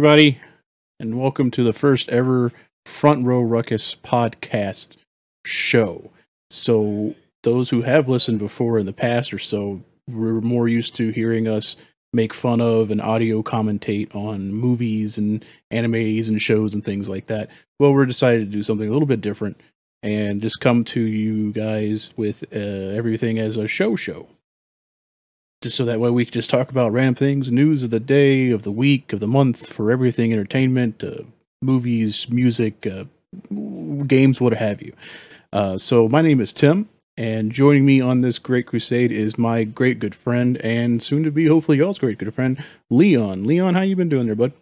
everybody, and welcome to the first ever Front Row Ruckus podcast show. So those who have listened before in the past or so, we're more used to hearing us make fun of and audio commentate on movies and animes and shows and things like that. Well, we're decided to do something a little bit different and just come to you guys with everything as a show. Just so that way we can just talk about random things, news of the day, of the week, of the month, for everything entertainment, movies, music, games, what have you. So my name is Tim, and joining me on this great crusade is my great good friend, and soon to be hopefully y'all's great good friend, Leon. Leon, how you been doing there, bud?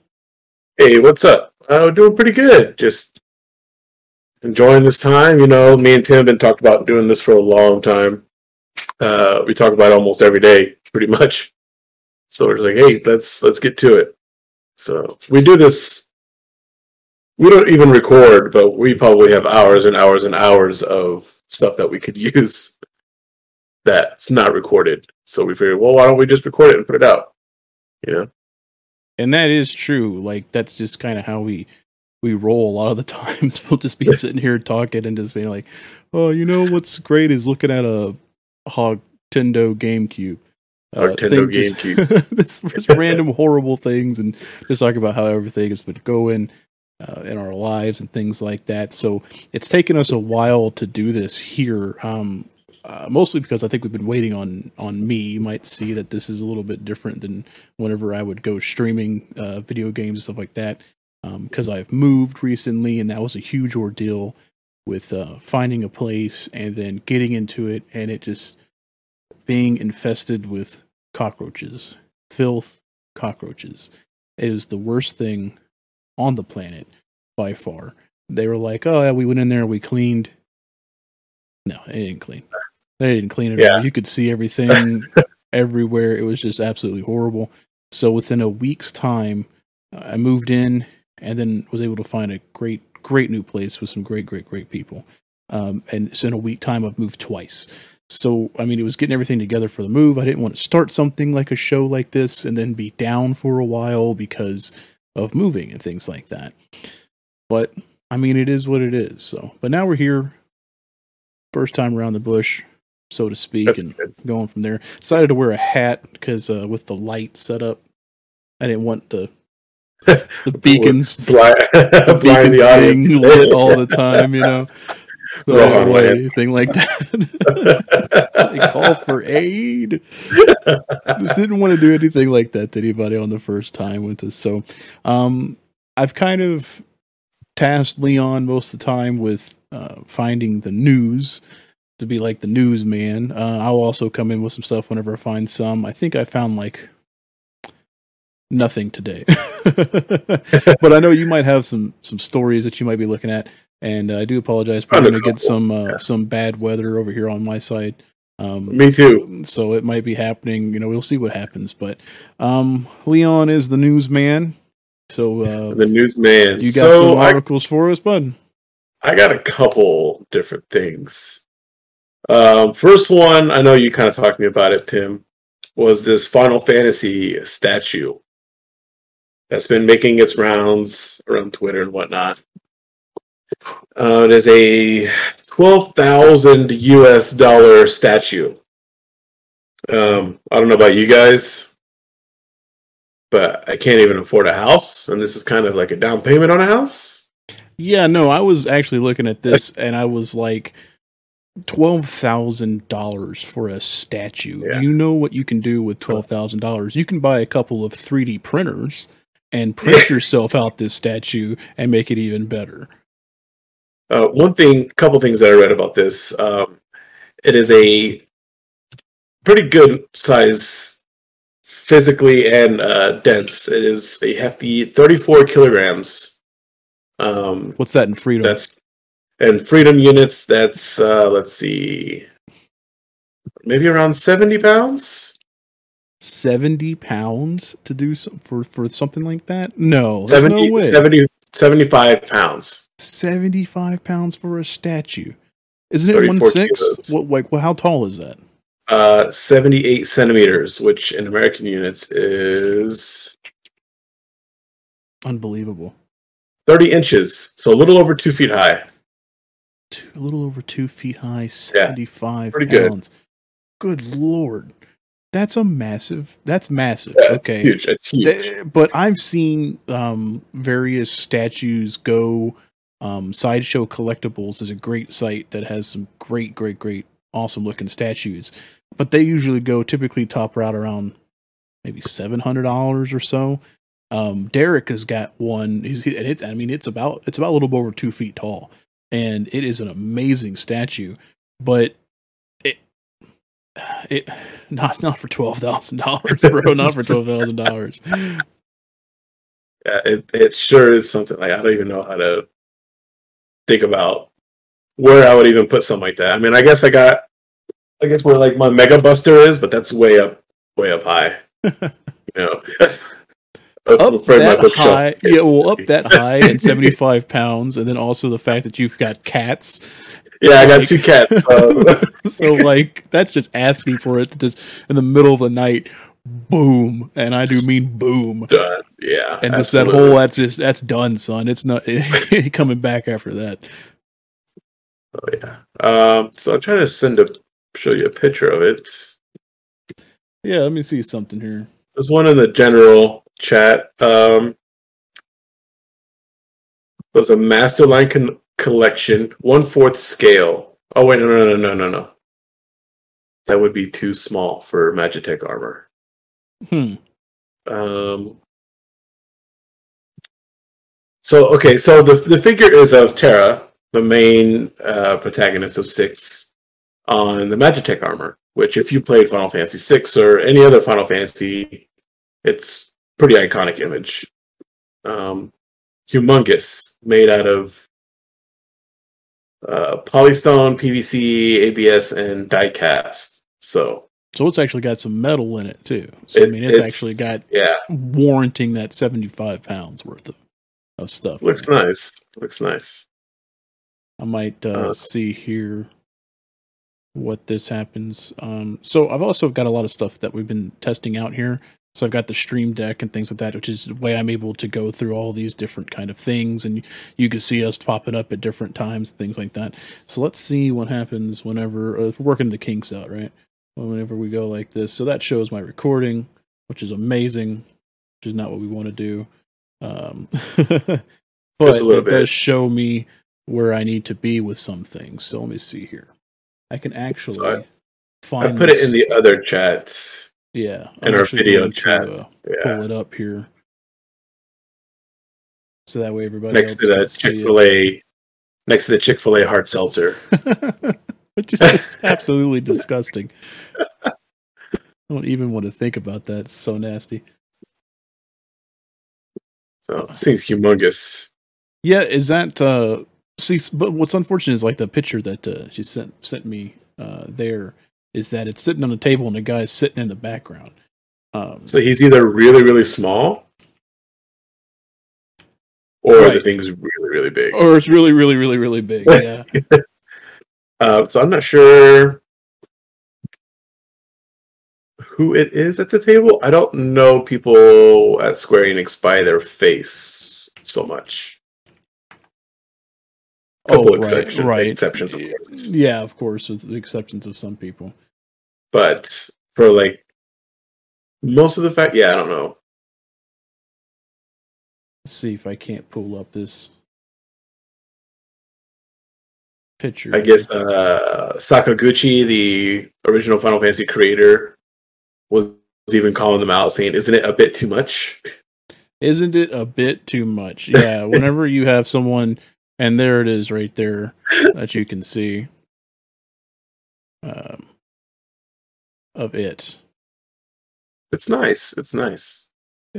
Hey, what's up? I'm doing pretty good. Just enjoying this time. You know, me and Tim have been talking about doing this for a long time. We talk about it almost every day, pretty much. So we're just like, hey, let's get to it. So we do this. We don't even record, but we probably have hours and hours and hours of stuff that we could use that's not recorded. So we figured, well, why don't we just record it and put it out? You know? And that is true. Like, that's just kind of how we roll a lot of the times. We'll just be sitting here talking and just being like, oh, you know what's great is looking at a Nintendo GameCube. Just random horrible things, and just talk about how everything has been going in our lives and things like that. So it's taken us a while to do this here, mostly because I think we've been waiting on me. You might see that this is a little bit different than whenever I would go streaming video games and stuff like that, because I've moved recently, and that was a huge ordeal with finding a place and then getting into it, and it just being infested with cockroaches. Filth cockroaches. It is the worst thing on the planet by far. They were like, oh, yeah, we went in there and we cleaned. No, it didn't clean. They didn't clean it all. You could see everything everywhere. It was just absolutely horrible. So within a week's time, I moved in and then was able to find a great new place with some great people. And so in a week time, I've moved twice. So, I mean, it was getting everything together for the move. I didn't want to start something like a show like this and then be down for a while because of moving and things like that. But, I mean, it is what it is. So, but now we're here, first time around the bush, so to speak. That's and good. Going from there. Decided to wear a hat because with the light set up, I didn't want the beacons, blind the audience lit all the time, you know, anything like that. They call for aid. Just didn't want to do anything like that to anybody on the first time with us. So, I've kind of tasked Leon most of the time with finding the news to be like the newsman. I'll also come in with some stuff whenever I find some. I think I found like nothing today. But I know you might have some stories that you might be looking at, and I do apologize. Probably going to get some bad weather over here on my side. Me too. So it might be happening. You know, we'll see what happens. But Leon is the newsman. So the newsman. You got some articles for us, bud? I got a couple different things. First one, I know you kind of talked to me about it, Tim, was this Final Fantasy statue that's been making its rounds around Twitter and whatnot. It is a $12,000 statue. I don't know about you guys, but I can't even afford a house, and this is kind of like a down payment on a house. Yeah, no, I was actually looking at this, and I was like, $12,000 for a statue. Yeah. You know what you can do with $12,000? You can buy a couple of 3D printers and print yourself out this statue and make it even better. Couple things that I read about this. It is a pretty good size physically and dense. It is a hefty 34 kilograms. What's that in freedom? Freedom units, that's, let's see, maybe around 70 pounds? 70 pounds to do for something like that? No, there's 70, no way. 75 pounds. 75 pounds for a statue. Isn't it 1.6? How tall is that? 78 centimeters, which in American units is Unbelievable. 30 inches, so a little over 2 feet high. A little over 2 feet high, 75 pounds. Good Lord. That's massive. Yeah, okay. It's huge. But I've seen various statues go. Sideshow Collectibles is a great site that has some great, awesome looking statues. But they usually go typically top route around maybe $700 or so. Derek has got one. It's about a little over 2 feet tall, and it is an amazing statue. But it not for $12,000, bro. Not for $12,000. Yeah, it sure is something. Like, I don't even know how to think about where I would even put something like that. I mean, I guess where like my Mega Buster is, but that's way up high. You know. Up that high, yeah. Well, up that high and 75 pounds, and then also the fact that you've got cats. Yeah, I got two cats. So like that's just asking for it to just in the middle of the night, boom, and I do mean boom. Done. Yeah, and just absolutely. That's done, son. It's not coming back after that. Oh yeah. So I'm trying to show you a picture of it. Yeah, let me see something here. There's one in the general chat. Was a Masterline collection, 1/4 scale. Oh wait, no. That would be too small for Magitek armor. So okay, so the figure is of Terra, the main protagonist of Six, on the Magitek armor. Which, if you played Final Fantasy VI or any other Final Fantasy, it's pretty iconic image. Humongous, made out of polystone, PVC, ABS, and die-cast. So it's actually got some metal in it, too. So, it's actually got warranting that 75 pounds worth of stuff. Looks nice. I might see here what this happens. So I've also got a lot of stuff that we've been testing out here. So I've got the Stream Deck and things like that, which is the way I'm able to go through all these different kind of things. And you can see us popping up at different times, things like that. So let's see what happens whenever we're working the kinks out, right? Whenever we go like this. So that shows my recording, which is amazing, which is not what we want to do. But it does show me where I need to be with some things. So let me see here. I can actually find. I put it in the other chats. Yeah, in our video chat. Pull it up here, so that way everybody next to the Chick-fil-A hard seltzer, which is absolutely disgusting. I don't even want to think about that. It's so nasty. So it seems humongous. Yeah, is that? See, but what's unfortunate is like the picture that she sent me there is that it's sitting on the table and the guy's sitting in the background. So he's either really, really small or the thing's really, really big. Or it's really, really, really, really big, yeah. So I'm not sure who it is at the table. I don't know people at Square Enix by their face so much. Exceptions, of course. Yeah, of course, with the exceptions of some people. But for like most of the fact, I don't know. Let's see if I can't pull up this picture. I guess Sakaguchi, the original Final Fantasy creator, was even calling them out, saying, "Isn't it a bit too much? Isn't it a bit too much?" Yeah, whenever you have someone. And there it is right there that you can see of it. It's nice. It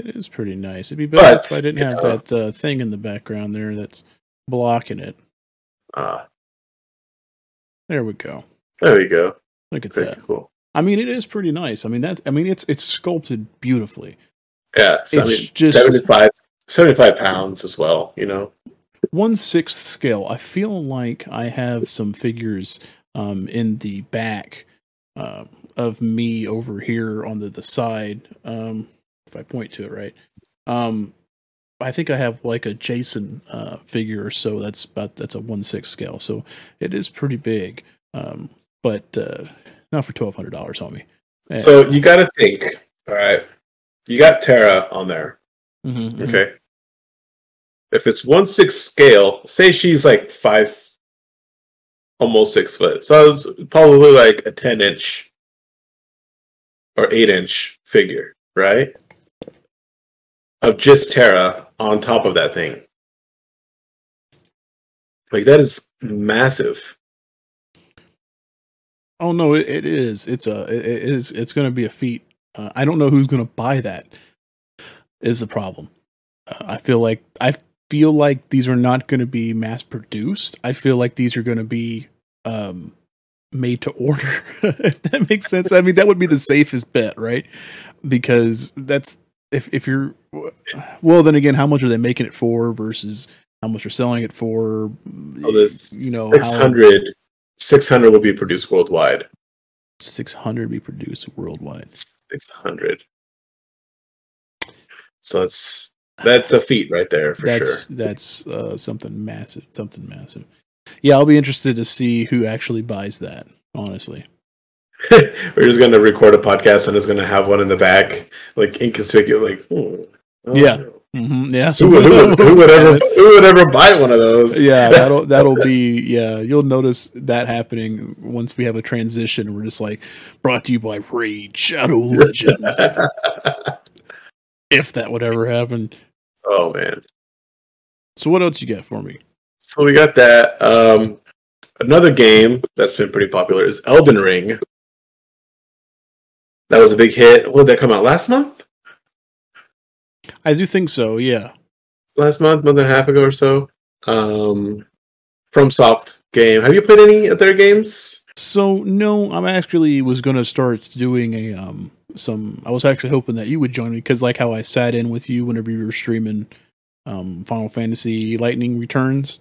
is pretty nice. It'd be better if I didn't have that thing in the background there that's blocking it. There we go. There you go. Look at that. Cool. I mean, it is pretty nice. I mean, it's sculpted beautifully. Yeah. So it's 75 pounds as well, you know? 1/6 scale. I feel like I have some figures in the back of me over here on the side. If I point to it right, I think I have like a Jason figure or so. That's a 1/6 scale, so it is pretty big. But not for $1,200, homie. And so you got to think. All right, you got Terra on there. Mm-hmm, okay, mm-hmm. If it's 1/6 scale, say she's like 5, almost 6 foot. So it's probably like a 10-inch or 8-inch figure, right? Of just Terra on top of that thing. Like, that is massive. Oh no, it is. It's going to be a feat. I don't know who's going to buy that. Is the problem? I feel like these are not going to be mass produced. I feel like these are going to be made to order. If that makes sense. I mean, that would be the safest bet, right? Because that's if you're well. Then again, how much are they making it for versus how much they're selling it for? Oh, this 600. 600 will be produced worldwide. 600 be produced worldwide. 600. So that's a feat right there for sure. That's something massive. Something massive. Yeah, I'll be interested to see who actually buys that. Honestly, we're just going to record a podcast and it's going to have one in the back, like inconspicuous, like yeah. Mm-hmm. Yeah, so who would ever buy one of those? Yeah, that'll be you'll notice that happening once we have a transition. We're just like, brought to you by Raid Shadow Legends. If that would ever happen. Oh man. So what else you got for me? So we got that. Another game that's been pretty popular is Elden Ring. That was a big hit. Well, did that come out last month? I do think so, yeah. Last month and a half ago or so. FromSoft game. Have you played any of their games? So, no, I'm actually was going to start doing a I was actually hoping that you would join me, because like how I sat in with you whenever you were streaming Final Fantasy Lightning Returns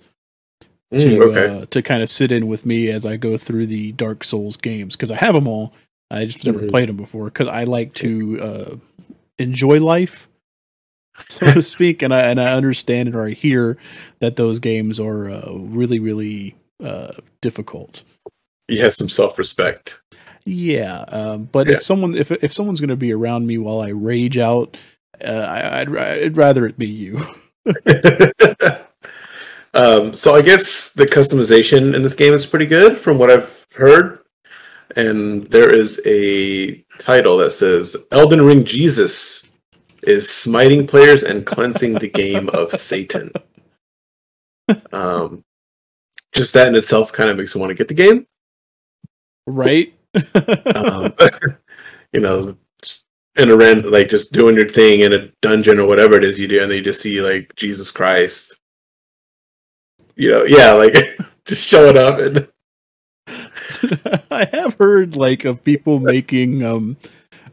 to kind of sit in with me as I go through the Dark Souls games, because I have them all. I just never played them before, because I like to enjoy life, so to speak, and I understand or I hear that those games are really, really difficult. You have some self-respect. Yeah, but if someone's going to be around me while I rage out, I'd rather it be you. So I guess the customization in this game is pretty good, from what I've heard. And there is a title that says Elden Ring Jesus is smiting players and cleansing the game of Satan. Just that in itself kind of makes you want to get the game. Right. In a random, like just doing your thing in a dungeon or whatever it is you do, and then you just see like Jesus Christ. Just showing up. And I have heard like of people making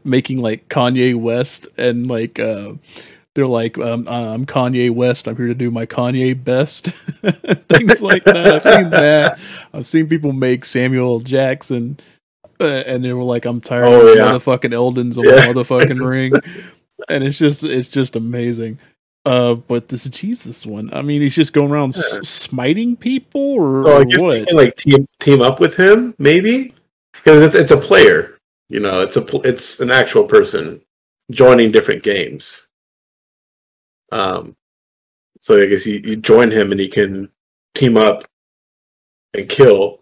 like Kanye West, and like they're like, I'm Kanye West, I'm here to do my Kanye best. Things like that. I've seen that. I've seen people make Samuel L. Jackson, and they were like, I'm tired of motherfucking Eldon's on my motherfucking ring. And it's just amazing. But this Jesus one, I mean, he's just going around smiting people, or what? Thinking, like team up with him, maybe, because it's a player. It's an actual person joining different games. So I guess you join him and he can team up and kill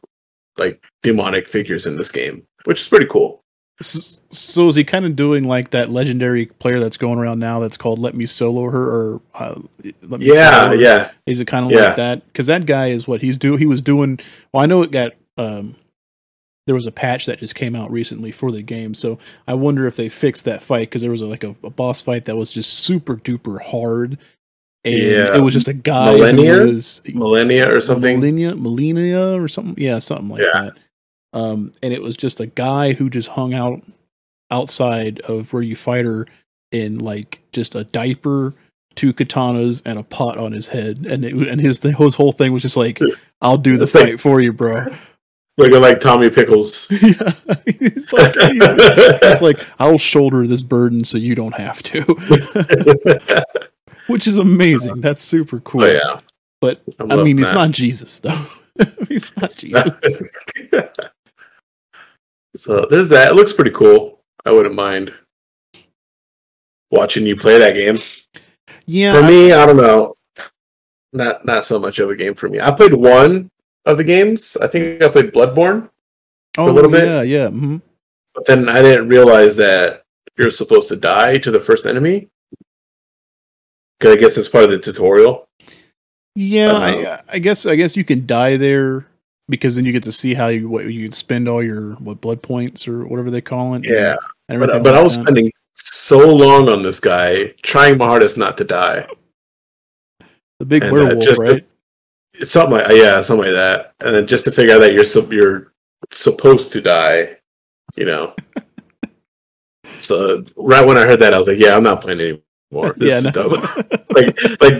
like demonic figures in this game, which is pretty cool. So is he kind of doing like that legendary player that's going around now that's called "Let Me Solo Her"? Or "Let Me Solo Her"? Yeah. Is it kind of like that? Because that guy is what he's doing. He was doing. Well, I know it got. There was a patch that just came out recently for the game, so I wonder if they fixed that fight, because there was a boss fight that was just super duper hard, and it was just a guy Millennia or something. Yeah, something like that. And it was just a guy who just hung out outside of where you fight her in like just a diaper, two katanas, and a pot on his head, and his whole thing was just like, "I'll do the fight for you, bro." Looking like Tommy Pickles. Yeah. He's like, I'll shoulder this burden so you don't have to. which is amazing. That's super cool. Oh, yeah. But I mean, it's not Jesus, though. It's not Jesus. So there's that. It looks pretty cool. I wouldn't mind watching you play that game. Yeah. For me, I don't know. Not so much of a game for me. I played one of the games. I think I played Bloodborne for a little bit. Yeah. Mm-hmm. But then I didn't realize that you're supposed to die to the first enemy. Because I guess it's part of the tutorial. Yeah, I guess you can die there because then you get to see how you spend all your blood points or whatever they call it. Yeah, but I was spending so long on this guy, trying my hardest not to die. The big werewolf, right? It's something like that. And then just to figure out that you're supposed to die, you know. So right when I heard that, I was like, "Yeah, I'm not playing anymore." Like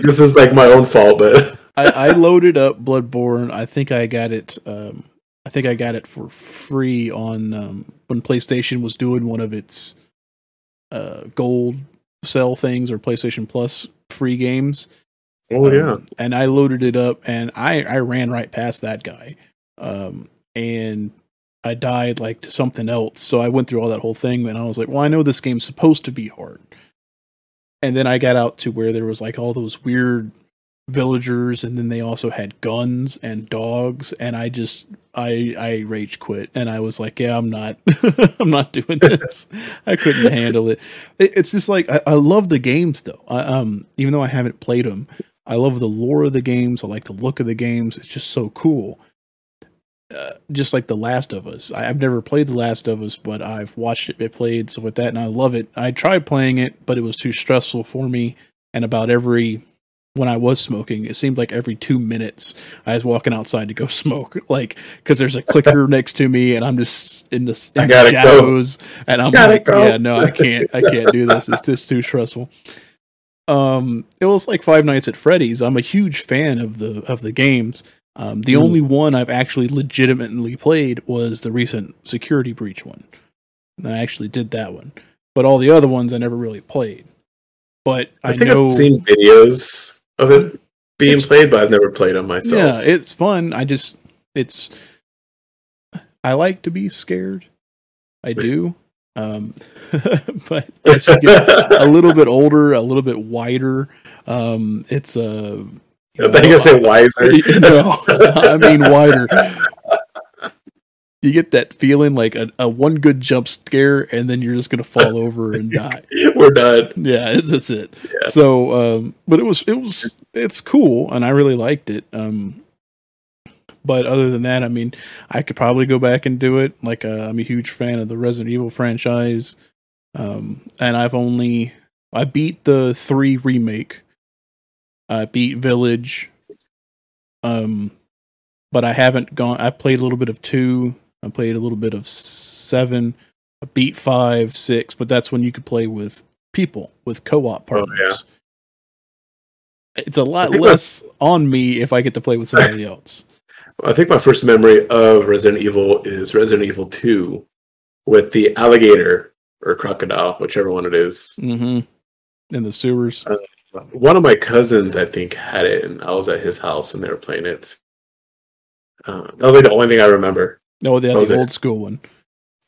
this is like my own fault, but I loaded up Bloodborne. I think I got it for free on when PlayStation was doing one of its gold sell things or PlayStation Plus free games. Oh yeah, and I loaded it up and I ran right past that guy, and I died like to something else. So I went through all that whole thing and I was like, well, I know this game's supposed to be hard. And then I got out to where there was like all those weird villagers, and then they also had guns and dogs, and I rage quit, and I was like, yeah, I'm not doing this. I couldn't handle it. It's just like I love the games though. Even though I haven't played them, I love the lore of the games. I like the look of the games. It's just so cool. Just like The Last of Us. I've never played The Last of Us, but I've watched it played, so with that, and I love it. I tried playing it, but it was too stressful for me, and when I was smoking, it seemed like every 2 minutes I was walking outside to go smoke, like, because there's a clicker next to me, and I'm just in the shadows, and I'm like, yeah, no, I can't do this. It's just too stressful. It was like Five Nights at Freddy's. I'm a huge fan of the games. The only one I've actually legitimately played was the recent Security Breach one. And I actually did that one. But all the other ones I never really played. But I think I've seen videos of it being played, but I've never played them myself. Yeah, it's fun. I like to be scared. I do. But as you get a little bit older, a little bit wider, it's a... I thought you were going to say wiser. No, I mean wider. You get that feeling like a one good jump scare, and then you're just going to fall over and die. We're done. Yeah, that's it. Yeah. So, but it's cool, and I really liked it. But other than that, I mean, I could probably go back and do it. Like, I'm a huge fan of the Resident Evil franchise, and I beat the 3 remake. I beat Village, but I haven't gone. I played a little bit of 2. I played a little bit of 7. I beat 5, 6, but that's when you could play with people, with co-op partners. Oh, yeah. It's a lot less on me if I get to play with somebody else. I think my first memory of Resident Evil is Resident Evil 2 with the alligator or crocodile, whichever one it is. Mm-hmm. In the sewers. One of my cousins, I think, had it, and I was at his house, and they were playing it. That was like the only thing I remember. No, the old school one.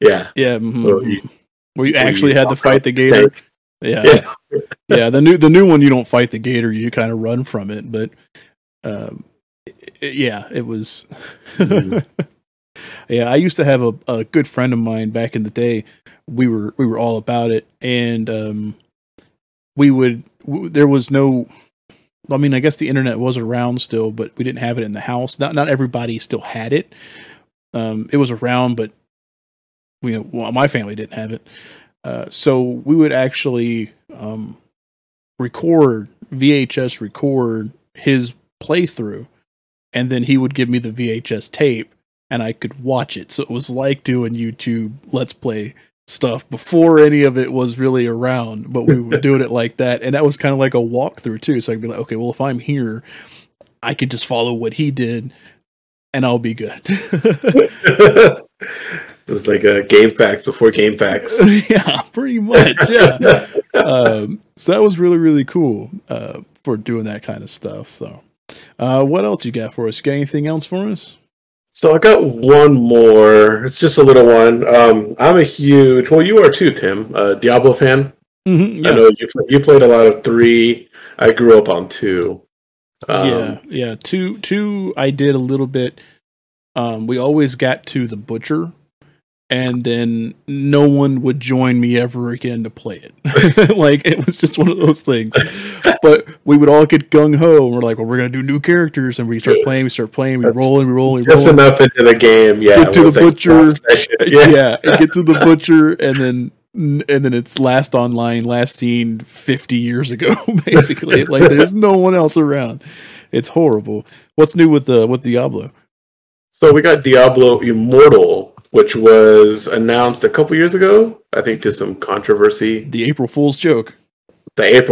Yeah. Yeah. Mm-hmm. Where you actually had to fight the gator. Yeah. Yeah. The new one, you don't fight the gator. You kind of run from it. But, it was... Yeah, I used to have a good friend of mine back in the day. We were all about it, and... I guess the internet was around still, but we didn't have it in the house. Not everybody still had it. It was around, but my family didn't have it. So we would actually VHS record his playthrough, and then he would give me the VHS tape, and I could watch it. So it was like doing YouTube Let's Play stuff before any of it was really around, but we were doing it like that, and that was kind of like a walkthrough too. So I'd be like, okay, well, if I'm here, I could just follow what he did, and I'll be good. It was like a Game Facts before Game Facts. Yeah, pretty much. Yeah. So that was really, really cool for doing that kind of stuff. So what else you got for us? Got anything else for us? So I got one more. It's just a little one. I'm a huge, well, you are too, Tim, Diablo fan. Mm-hmm, yeah. I know you played a lot of 3. I grew up on 2. Yeah. 2 I did a little bit. We always got to the Butcher, and then no one would join me ever again to play it. Like, it was just one of those things. But we would all get gung-ho, and we're like, well, we're going to do new characters, and we start playing, we roll. Just enough into the game, yeah. Get to the Butcher, yeah, get to the Butcher, and then it's last online, last seen 50 years ago, basically. Like, there's no one else around. It's horrible. What's new with Diablo? So we got Diablo Immortal, which was announced a couple years ago, I think, to some controversy. The April Fool's joke. That it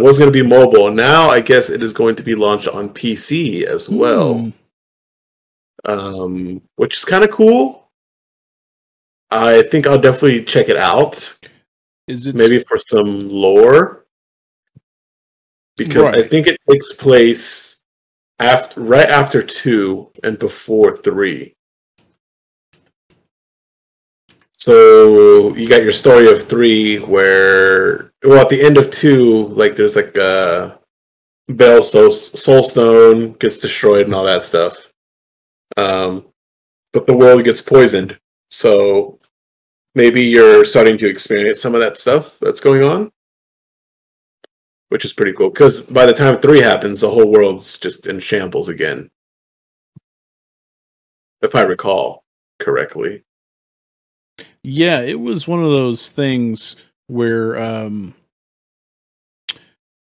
was going to be mobile. Now I guess it is going to be launched on PC as well. Which is kind of cool. I think I'll definitely check it out. Maybe for some lore? Because right. I think it takes place right after 2 and before 3. So you got your story of 3 where, well, at the end of 2, like, there's like a Bell Soulstone gets destroyed and all that stuff. But the world gets poisoned. So maybe you're starting to experience some of that stuff that's going on, which is pretty cool, because by the time 3 happens, the whole world's just in shambles again, if I recall correctly. Yeah, it was one of those things where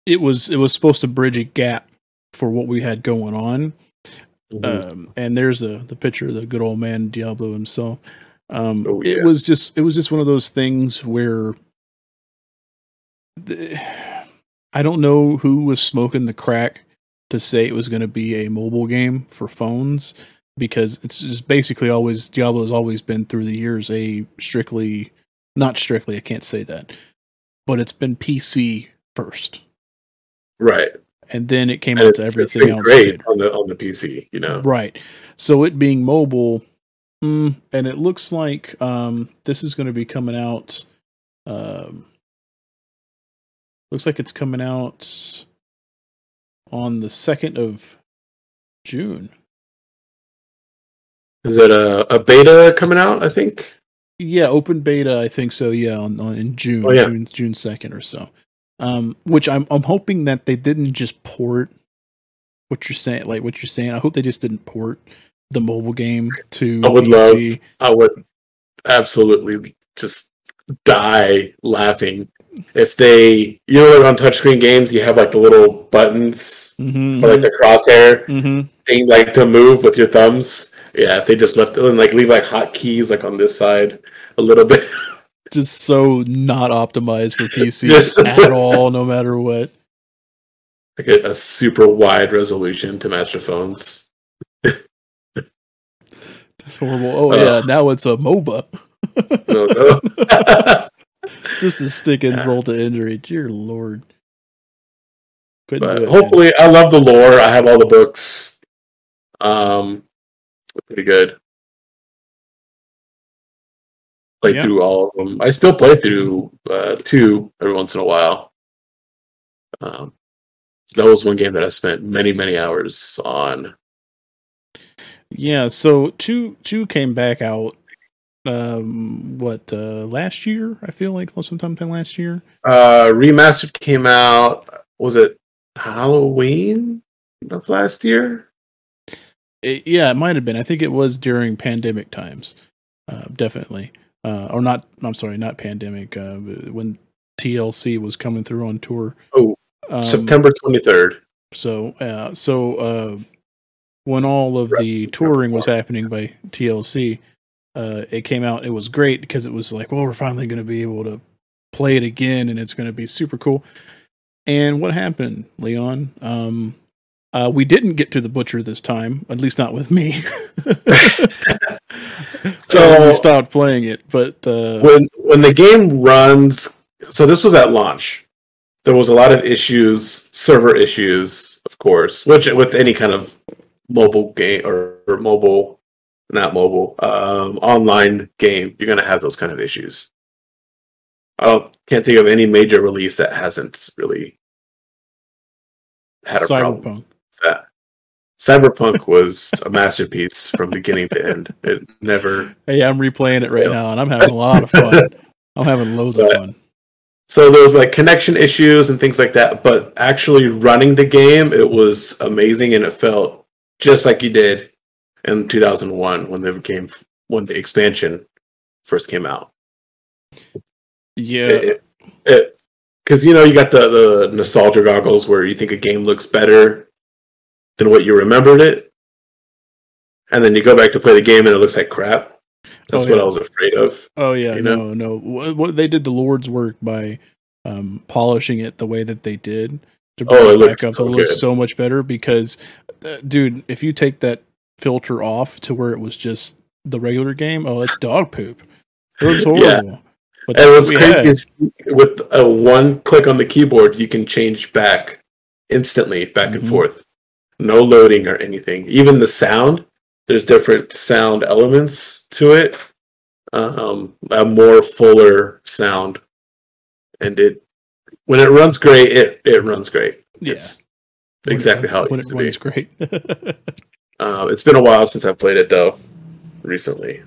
it was supposed to bridge a gap for what we had going on. Mm-hmm. And there's the picture of the good old man Diablo himself. Oh, yeah. It was just one of those things where I don't know who was smoking the crack to say it was going to be a mobile game for phones, because it's just basically always, Diablo has always been through the years not strictly, I can't say that, but it's been PC first. Right. And then it came out to everything else. Great on the PC, you know? Right. So it being mobile, and it looks like this is going to be coming out... looks like it's coming out on the 2nd of June. Is it a beta coming out, I think? Yeah, open beta, I think so, yeah, in June. Oh, yeah. June 2nd or so. Which I'm hoping that they didn't just port what you're saying. I hope they just didn't port the mobile game to PC. I would absolutely just die laughing if they, you know, like on touchscreen games, you have like the little buttons, mm-hmm, or like the crosshair, mm-hmm, thing, like to move with your thumbs. Yeah, if they just left it and like leave like hotkeys like on this side a little bit, just so not optimized for PC at all, no matter what. Like a super wide resolution to match the phones. That's horrible. Oh yeah, now it's a MOBA. No. Just a stick insult to injury, dear Lord. But hopefully, I love the lore. I have all the books. Pretty good. Played through all of them. I still play through 2 every once in a while. That was one game that I spent many, many hours on. Yeah, so 2 came back out. Last year, I feel like, sometime last year. Remastered came out, was it Halloween of last year? It might have been. I think it was during pandemic times, definitely. Not pandemic, when TLC was coming through on tour. Oh, September 23rd. So, when all of the touring was happening by TLC, it came out. It was great because it was like, well, we're finally going to be able to play it again, and it's going to be super cool. And what happened, Leon? We didn't get to the butcher this time, at least not with me. So we stopped playing it. But when the game runs, so this was at launch. There was a lot of issues, server issues, of course, which with any kind of mobile game or mobile, not mobile, online game, you're going to have those kind of issues. Can't think of any major release that hasn't really had a problem with that. Cyberpunk was a masterpiece from beginning to end. It never. Hey, I'm replaying it right now, and I'm having a lot of fun. I'm having loads of fun. So there was like connection issues and things like that, but actually running the game, it was amazing, and it felt just like you did in 2001 when the expansion first came out. Yeah, because you got the nostalgia goggles where you think a game looks better than what you remembered it, and then you go back to play the game and it looks like crap. That's what I was afraid of. Oh yeah, no. What they did the Lord's work by polishing it the way that they did to bring it back up. So it looks so much better because, dude, if you take that filter off to where it was just the regular game, it's dog poop. It looks horrible. Yeah. But and what's crazy is with a one click on the keyboard, you can change back instantly, back and forth. No loading or anything. Even the sound. There's different sound elements to it, a more fuller sound, and when it runs great, it runs great. Yes, yeah. Exactly how it used to be. When it runs great. It's been a while since I played it though, recently.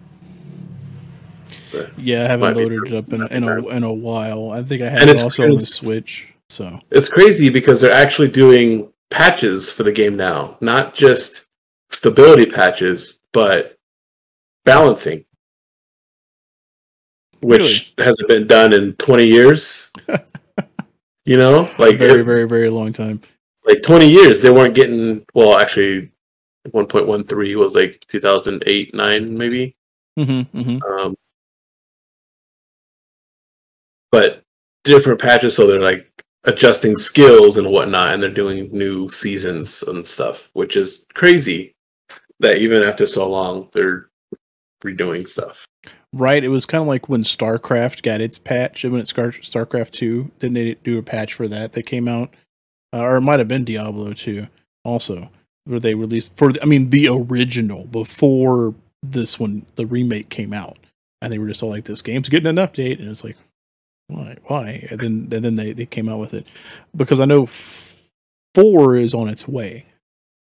But yeah, I haven't loaded it up in a while. I think I had it also on the Switch. So it's crazy because they're actually doing patches for the game now, not just stability patches, but balancing, which hasn't been done in 20 years. Like very, very, very long time. Like 20 years, they weren't getting. Well, actually, 1.13 was like 2008-9, maybe. Mm-hmm, mm-hmm. But different patches, so they're like adjusting skills and whatnot, and they're doing new seasons and stuff, which is crazy. That even after so long, they're redoing stuff. Right. It was kind of like when StarCraft got its patch. And when it's StarCraft 2, didn't they do a patch for that? That came out, or it might have been Diablo 2 also, where they released the original before this one, the remake came out, and they were just all like, "This game's getting an update," and it's like, why? And then they came out with it because I know 4 is on its way.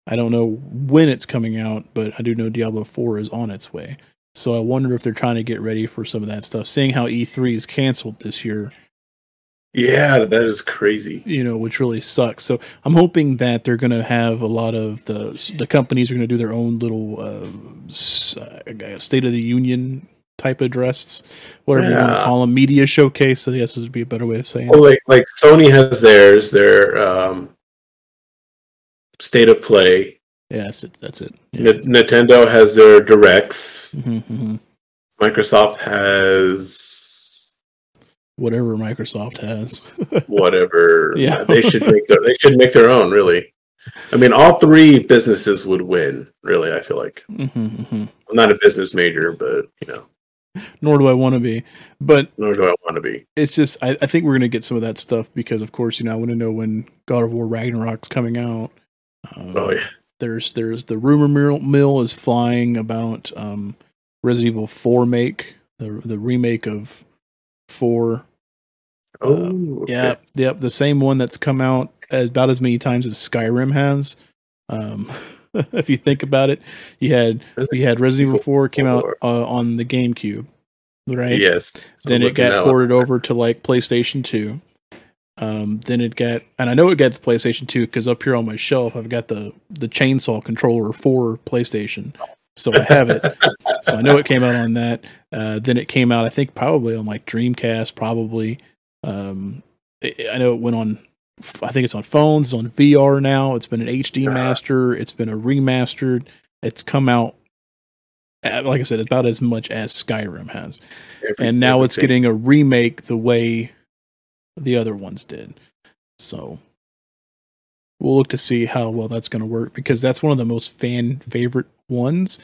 I don't know when it's coming out, but I do know Diablo 4 is on its way. So I wonder if they're trying to get ready for some of that stuff. Seeing how E3 is canceled this year. Yeah, that is crazy. Which really sucks. So I'm hoping that they're going to have a lot of the companies are going to do their own little State of the Union type address, whatever you want to call them, media showcase. So I guess this would be a better way of saying it. Like Sony has their State of Play. Yeah, that's it. Yeah. Nintendo has their directs. Mm-hmm, mm-hmm. Microsoft has whatever Microsoft has. Whatever. Yeah, they should make their own. Really, all three businesses would win. Really, I feel like. Mm-hmm, mm-hmm. I'm not a business major, but Nor do I want to be. It's just I think we're going to get some of that stuff because, of course, I want to know when God of War Ragnarok's coming out. There's the rumor mill is flying about Resident Evil 4 make the remake of 4. Okay. Yep, the same one that's come out about as many times as Skyrim has. If you think about it, we had Resident Evil 4 came out on the GameCube, right? Yes. Then it got ported over to like PlayStation 2. Then it got, and I know it got the PlayStation 2 because up here on my shelf I've got the chainsaw controller for PlayStation, so I have it. So I know it came out on that. Then it came out, I think, probably on like Dreamcast, probably. I know it went on. I think it's on phones, it's on VR now. It's been an HD master. It's been a remastered. It's come out, like I said, about as much as Skyrim has, and now it's getting a remake the way the other ones did. So we'll look to see how well that's going to work, because that's one of the most fan favorite ones.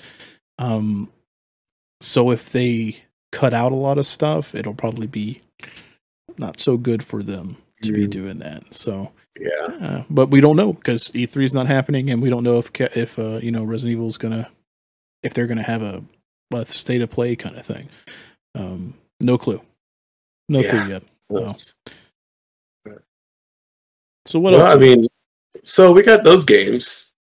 So if they cut out a lot of stuff, it'll probably be not so good for them to be doing that. So yeah, but we don't know, because E3 is not happening, and we don't know if you know, Resident Evil is gonna, if they're gonna have a state of play kind of thing. No clue yet. No. So what else? I mean, so we got those games.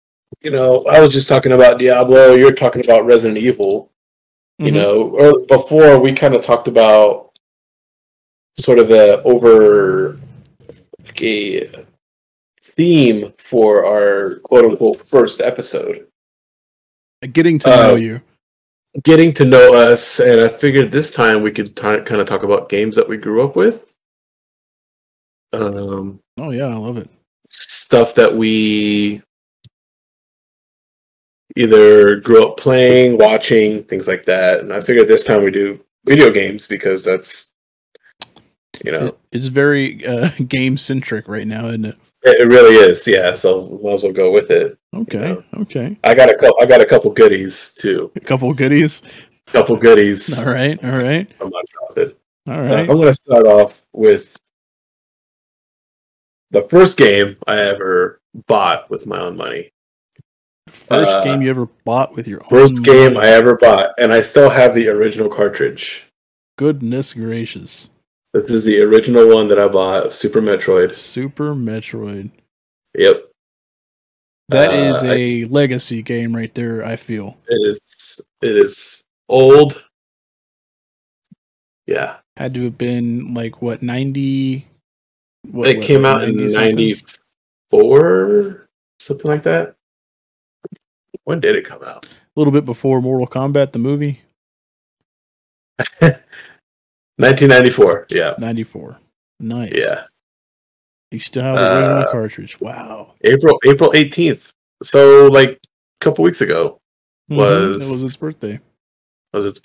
You know, I was just talking about Diablo. You're talking about Resident Evil. You mm-hmm. know, or before we kind of talked about sort of a theme for our quote unquote first episode. Getting to know you. Getting to know us, and I figured this time we could kind of talk about games that we grew up with. Oh yeah, I love it. Stuff that we either grew up playing, watching, things like that. And I figured this time we do video games, because that's, you know, it's very game centric right now, isn't it? It really is, yeah. So we might as well go with it. Okay, you know? Okay. I got a couple goodies too. A couple goodies. All right. I'm not dropping. All right. I'm gonna start off with the first game I ever bought with my own money. First game you ever bought with your own money? First game I ever bought, and I still have the original cartridge. Goodness gracious. This is the original one that I bought, Super Metroid. Yep. That is a legacy game right there, I feel. It is old. Yeah. Had to have been like what, 90? It came out in 94, something like that. When did it come out? A little bit before Mortal Kombat, the movie. 1994, yeah. 94. Nice. Yeah. You still have the original cartridge. Wow. April 18th. So, like, a couple weeks ago It was its birthday. Yep.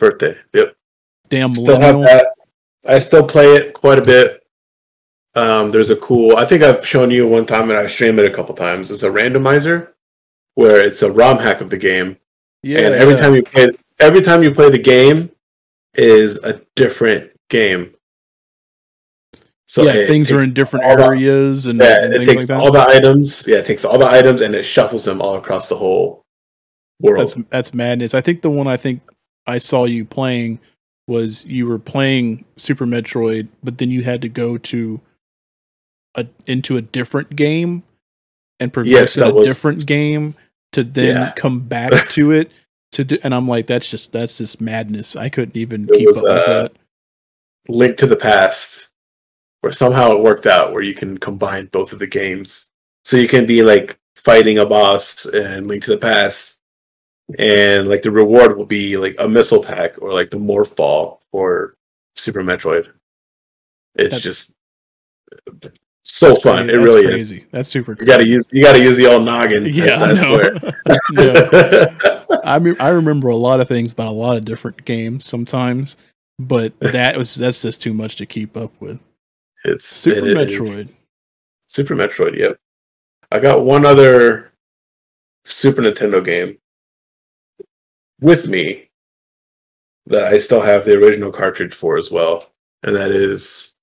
Damn, still have that. I still play it quite a bit. There's a cool... I think I've shown you one time, and I streamed it a couple times. It's a randomizer, where it's a ROM hack of the game. Yeah. And every time you play the game is a different game. So yeah, things are in different areas and things like that. All the items. Yeah, it takes all the items and it shuffles them all across the whole world. That's madness. I think the one I saw you playing was you were playing Super Metroid, but then you had to go to into a different game and progress in different game to then come back to it. And I'm like, that's just madness. I couldn't even keep up with that. Link to the Past, where somehow it worked out where you can combine both of the games, so you can be like fighting a boss and Link to the Past, and like the reward will be like a missile pack or like the morph ball for Super Metroid. That's fun. Crazy. It really crazy. Is. That's super crazy. You gotta use the old noggin. Yeah, I swear. I remember a lot of things about a lot of different games sometimes, but that's just too much to keep up with. Super Metroid, yep. I got one other Super Nintendo game with me that I still have the original cartridge for as well, and that is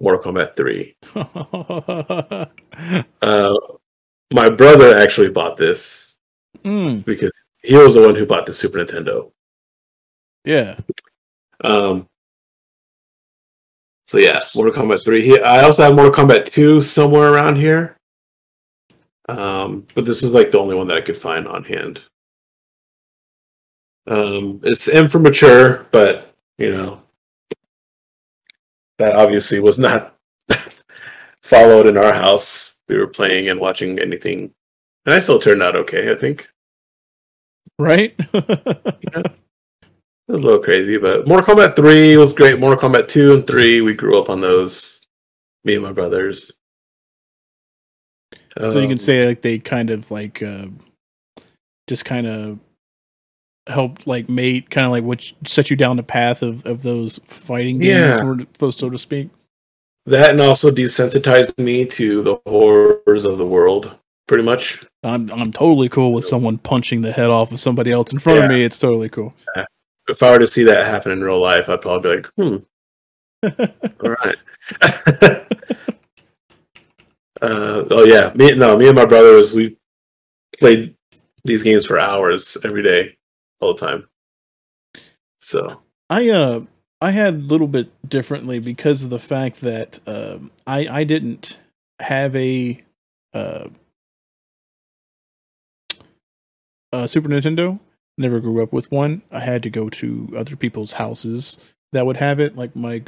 Mortal Kombat 3. My brother actually bought this because he was the one who bought the Super Nintendo. Yeah. So yeah, Mortal Kombat 3. I also have Mortal Kombat 2 somewhere around here. But this is like the only one that I could find on hand. It's M for mature, but you know, that obviously was not followed in our house. We were playing and watching anything. And I still turned out okay, I think. Right? Yeah. It was a little crazy, but Mortal Kombat 3 was great. Mortal Kombat 2 and 3, we grew up on those. Me and my brothers. So you can say like they kind of like just kind of helped like mate kind of like what set you down the path of those fighting games, so to speak. That, and also desensitized me to the horrors of the world. pretty much. I'm totally cool with someone punching the head off of somebody else in front of me. It's totally cool. Yeah. If I were to see that happen in real life, I'd probably be like, all right. Me and my brothers, we played these games for hours every day, all the time. So I had a little bit differently because of the fact that I didn't have a Super Nintendo. Never grew up with one. I had to go to other people's houses that would have it. Like my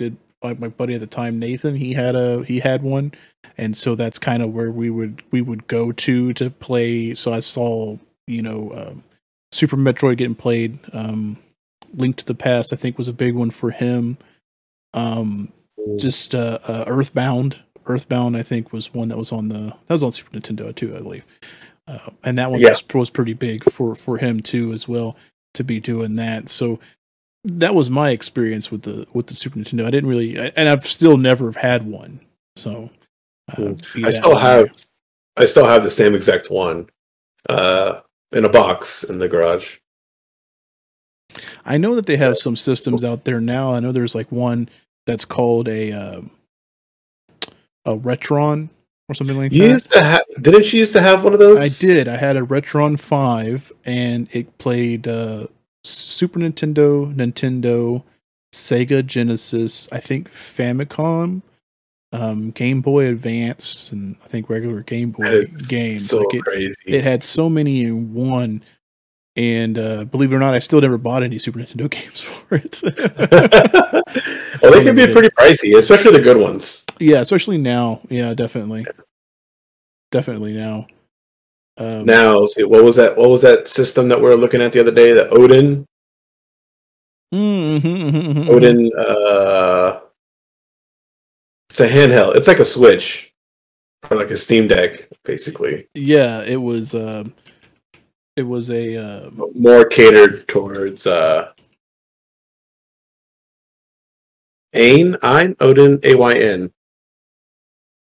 buddy at the time, Nathan, he had one, and so that's kind of where we would go to play. So I saw Super Metroid getting played. Link to the Past, I think, was a big one for him. Earthbound, I think, was one that was on Super Nintendo too, I believe. And that one was pretty big for him too, as well, to be doing that. So that was my experience with the Super Nintendo. I didn't really, and I've still never had one. So I still have the same exact one in a box in the garage. I know that they have some systems out there now. I know there's like one that's called a Retron or something like that. Didn't you used to have one of those? I did. I had a Retron 5, and it played Super Nintendo, Sega Genesis, I think Famicom, Game Boy Advance, and I think regular Game Boy games. So crazy. It had so many in one. And believe it or not, I still never bought any Super Nintendo games for it. Well, they can be pretty pricey, especially the good ones. Yeah, especially now. Yeah, definitely. Yeah. Definitely now. Now, see, what was that system that we were looking at the other day? The Odin? Mm-hmm. Odin, it's a handheld. It's like a Switch. Or like a Steam Deck, basically. Yeah, it was... It was a more catered towards Ayn Odin AYN.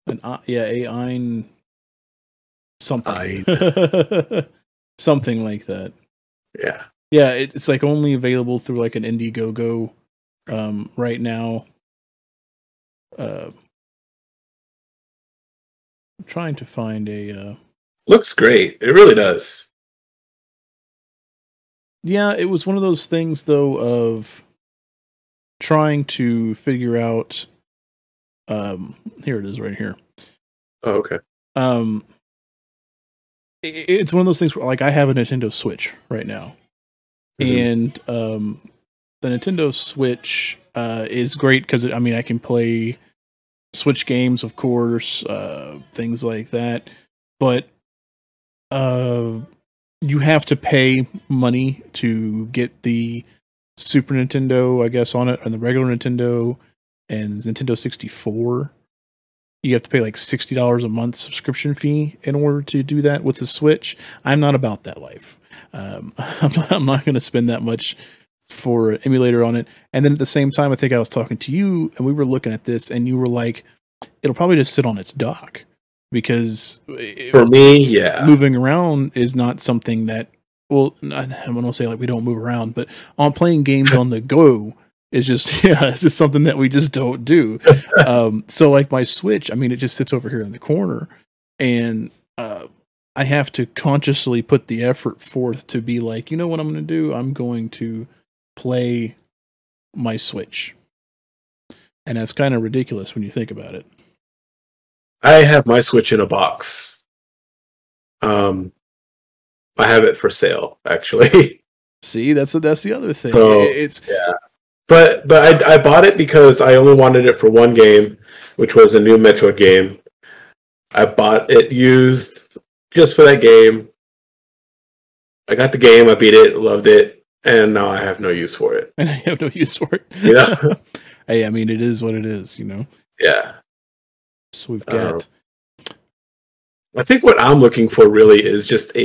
Ayn something. Something like that. Yeah. Yeah, it's like only available through like an Indiegogo right now. I'm trying to find a looks great. It really does. Yeah, it was one of those things, though, of trying to figure out... here it is right here. Oh, okay. It's one of those things where, like, I have a Nintendo Switch right now. Mm-hmm. And the Nintendo Switch is great because, I mean, I can play Switch games, of course, things like that. But... you have to pay money to get the Super Nintendo, I guess, on it, and the regular Nintendo and Nintendo 64. You have to pay like $60 a month subscription fee in order to do that with the Switch. I'm not about that life. I'm not going to spend that much for an emulator on it. And then at the same time, I think I was talking to you and we were looking at this and you were like, it'll probably just sit on its dock. Because for me, moving around is not something that, well, I want to say like we don't move around, but on playing games on the go is just, it's just something that we just don't do. So like my Switch, I mean, it just sits over here in the corner and I have to consciously put the effort forth to be like, you know what I'm going to do? I'm going to play my Switch. And that's kind of ridiculous when you think about it. I have my Switch in a box. I have it for sale, actually. See, that's the other thing. So, but I bought it because I only wanted it for one game, which was a new Metroid game. I bought it used just for that game. I got the game, I beat it, loved it, and now I have no use for it. And I have no use for it. Yeah. Hey, I mean, it is what it is, you know. Yeah. So we've got. I think what I'm looking for really is just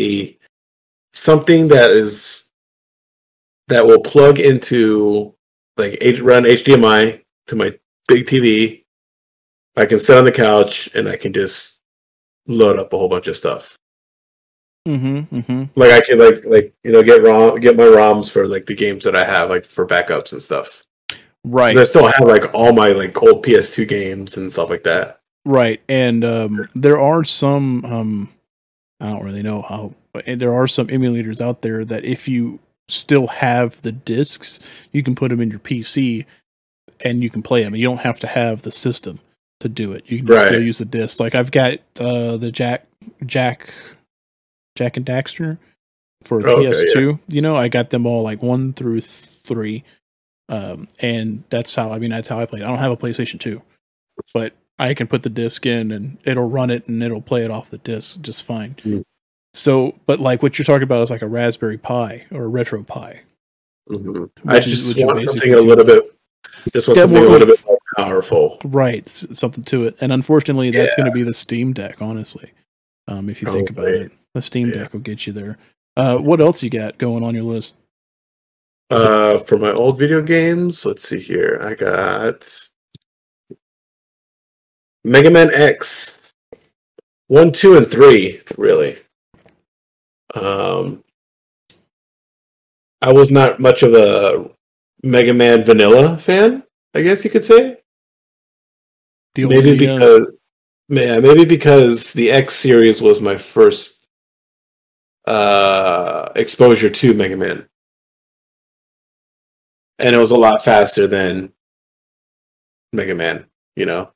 something that will plug into like run HDMI to my big TV. I can sit on the couch and I can just load up a whole bunch of stuff. Mm-hmm, mm-hmm. Like I could like you know get my ROMs for like the games that I have like for backups and stuff. Right. And I still have like all my like old PS2 games and stuff like that. Right. And there are some I don't really know how. And there are some emulators out there that if you still have the discs, you can put them in your PC and you can play them. You don't have to have the system to do it. You can just still use the disc. Like I've got the Jack and Daxter for PS2. Yeah. You know, I got them all like 1 through 3. And that's how I played. I don't have a PlayStation 2, but I can put the disc in and it'll run it and it'll play it off the disc just fine. Mm. So, but like what you're talking about is like a Raspberry Pi or a Retro Pi. Mm-hmm. I just want something a little bit more powerful. Right. Something to it. And unfortunately that's going to be the Steam Deck, honestly. If you think about it, the Steam Deck will get you there. What else you got going on your list? For my old video games, let's see here. I got Mega Man X 1, 2, and 3, really. I was not much of a Mega Man vanilla fan, I guess you could say. Maybe because the X series was my first exposure to Mega Man. And it was a lot faster than Mega Man, you know?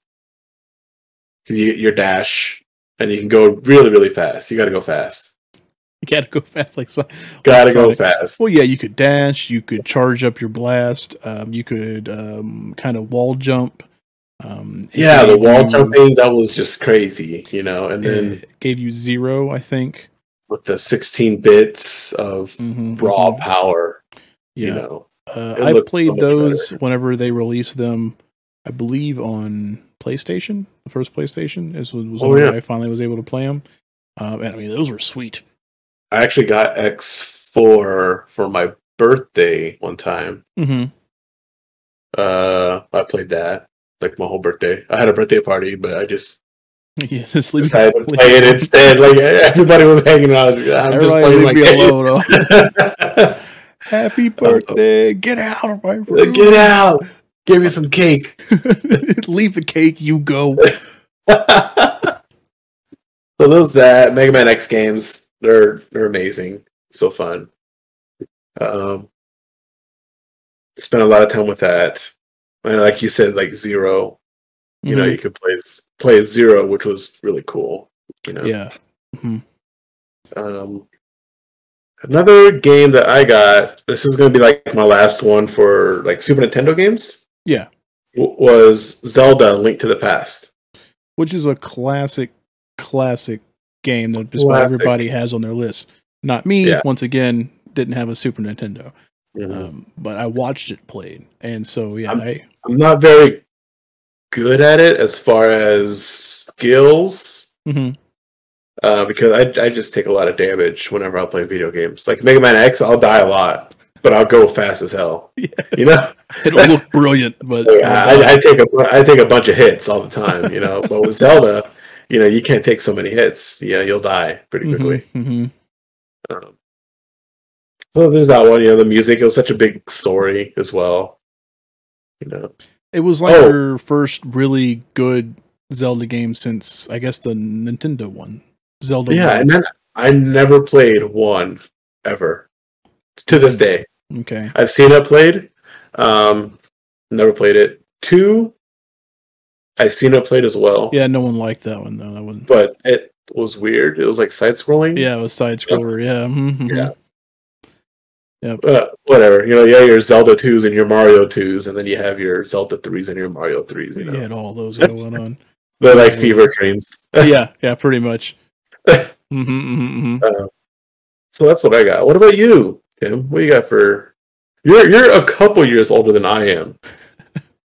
Your dash, and you can go really, really fast. You gotta go fast. Gotta go fast. Well, yeah, you could dash, you could charge up your blast, you could kind of wall jump. The wall jumping, that was just crazy, you know? And then it gave you 0, I think. With the 16 bits of raw power, you know? I played those whenever they released them, I believe on PlayStation, the first PlayStation was when I finally was able to play them. And I mean, those were sweet. I actually got X4 for my birthday one time. Mm-hmm. I played that like my whole birthday. I had a birthday party, but I just decided to play it instead. Like everybody was hanging out. I'm just playing alone. Happy birthday! Get out of my room! Get out! Give me some cake. Leave the cake. You go. So those Mega Man X games, they're amazing. So fun. Spent a lot of time with that, and like you said, like 0. You know, you could play 0, which was really cool. You know. Yeah. Mm-hmm. Another game that I got, this is going to be like my last one for like Super Nintendo games. Yeah. Was Zelda Link to the Past. Which is a classic game that just about everybody has on their list. Not me, once again, didn't have a Super Nintendo. Mm-hmm. But I watched it played. And so, yeah. I'm not very good at it as far as skills. Mm-hmm. Because I just take a lot of damage whenever I play video games. Like Mega Man X, I'll die a lot, but I'll go fast as hell. Yeah. You know, it'll look brilliant, but I take a bunch of hits all the time. You know, but with Zelda, you know, you can't take so many hits. Yeah, you'll die pretty quickly. Mm-hmm, mm-hmm. So there's that one. You know, the music. It was such a big story as well. You know, it was like your first really good Zelda game since I guess the Nintendo one. Zelda. Yeah, and then I never played one ever to this day. Okay, I've seen it played, never played it. 2, I've seen it played as well. Yeah, no one liked that one though. That one, but it was weird. It was like side scrolling. Yeah, it was side scroller. Yeah, whatever. You know, your Zelda 2s and your Mario 2s, and then you have your Zelda 3s and your Mario 3s. You know, you had all those going on. They're like fever dreams. yeah, pretty much. So that's what I got. What about you, Tim? What do you got for? You're a couple years older than I am.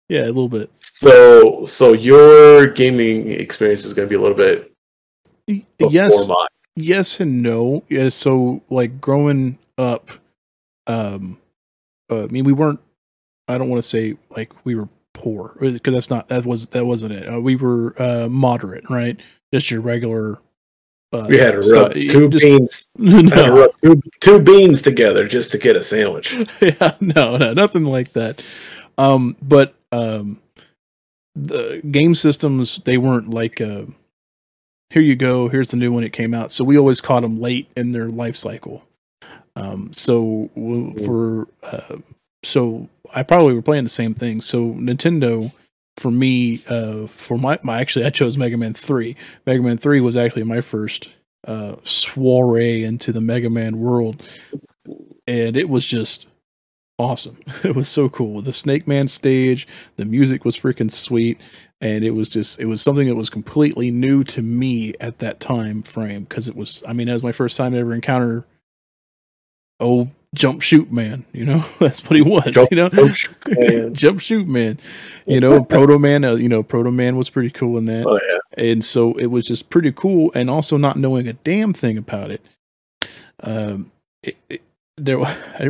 Yeah, a little bit. So your gaming experience is going to be a little bit before mine. Yes and no. Yeah, so like growing up, I mean, we weren't. I don't want to say like we were poor because that's not that wasn't it. We were moderate, right? Just your regular We had to rub two beans together just to get a sandwich. Yeah, no, nothing like that. But the game systems, they weren't like, here you go, here's the new one that came out. So we always caught them late in their life cycle. So I probably were playing the same thing. So Nintendo. For me, I chose Mega Man 3. Mega Man 3 was actually my first soiree into the Mega Man world, and it was just awesome. It was so cool. The Snake Man stage, the music was freaking sweet, and it was something that was completely new to me at that time frame, because it was, that was my first time to ever encounter old Jump Shoot Man, that's what he was, Jump Shoot Man, Proto Man, Proto Man was pretty cool in that. Oh, yeah. And so it was just pretty cool. And also not knowing a damn thing about it. I didn't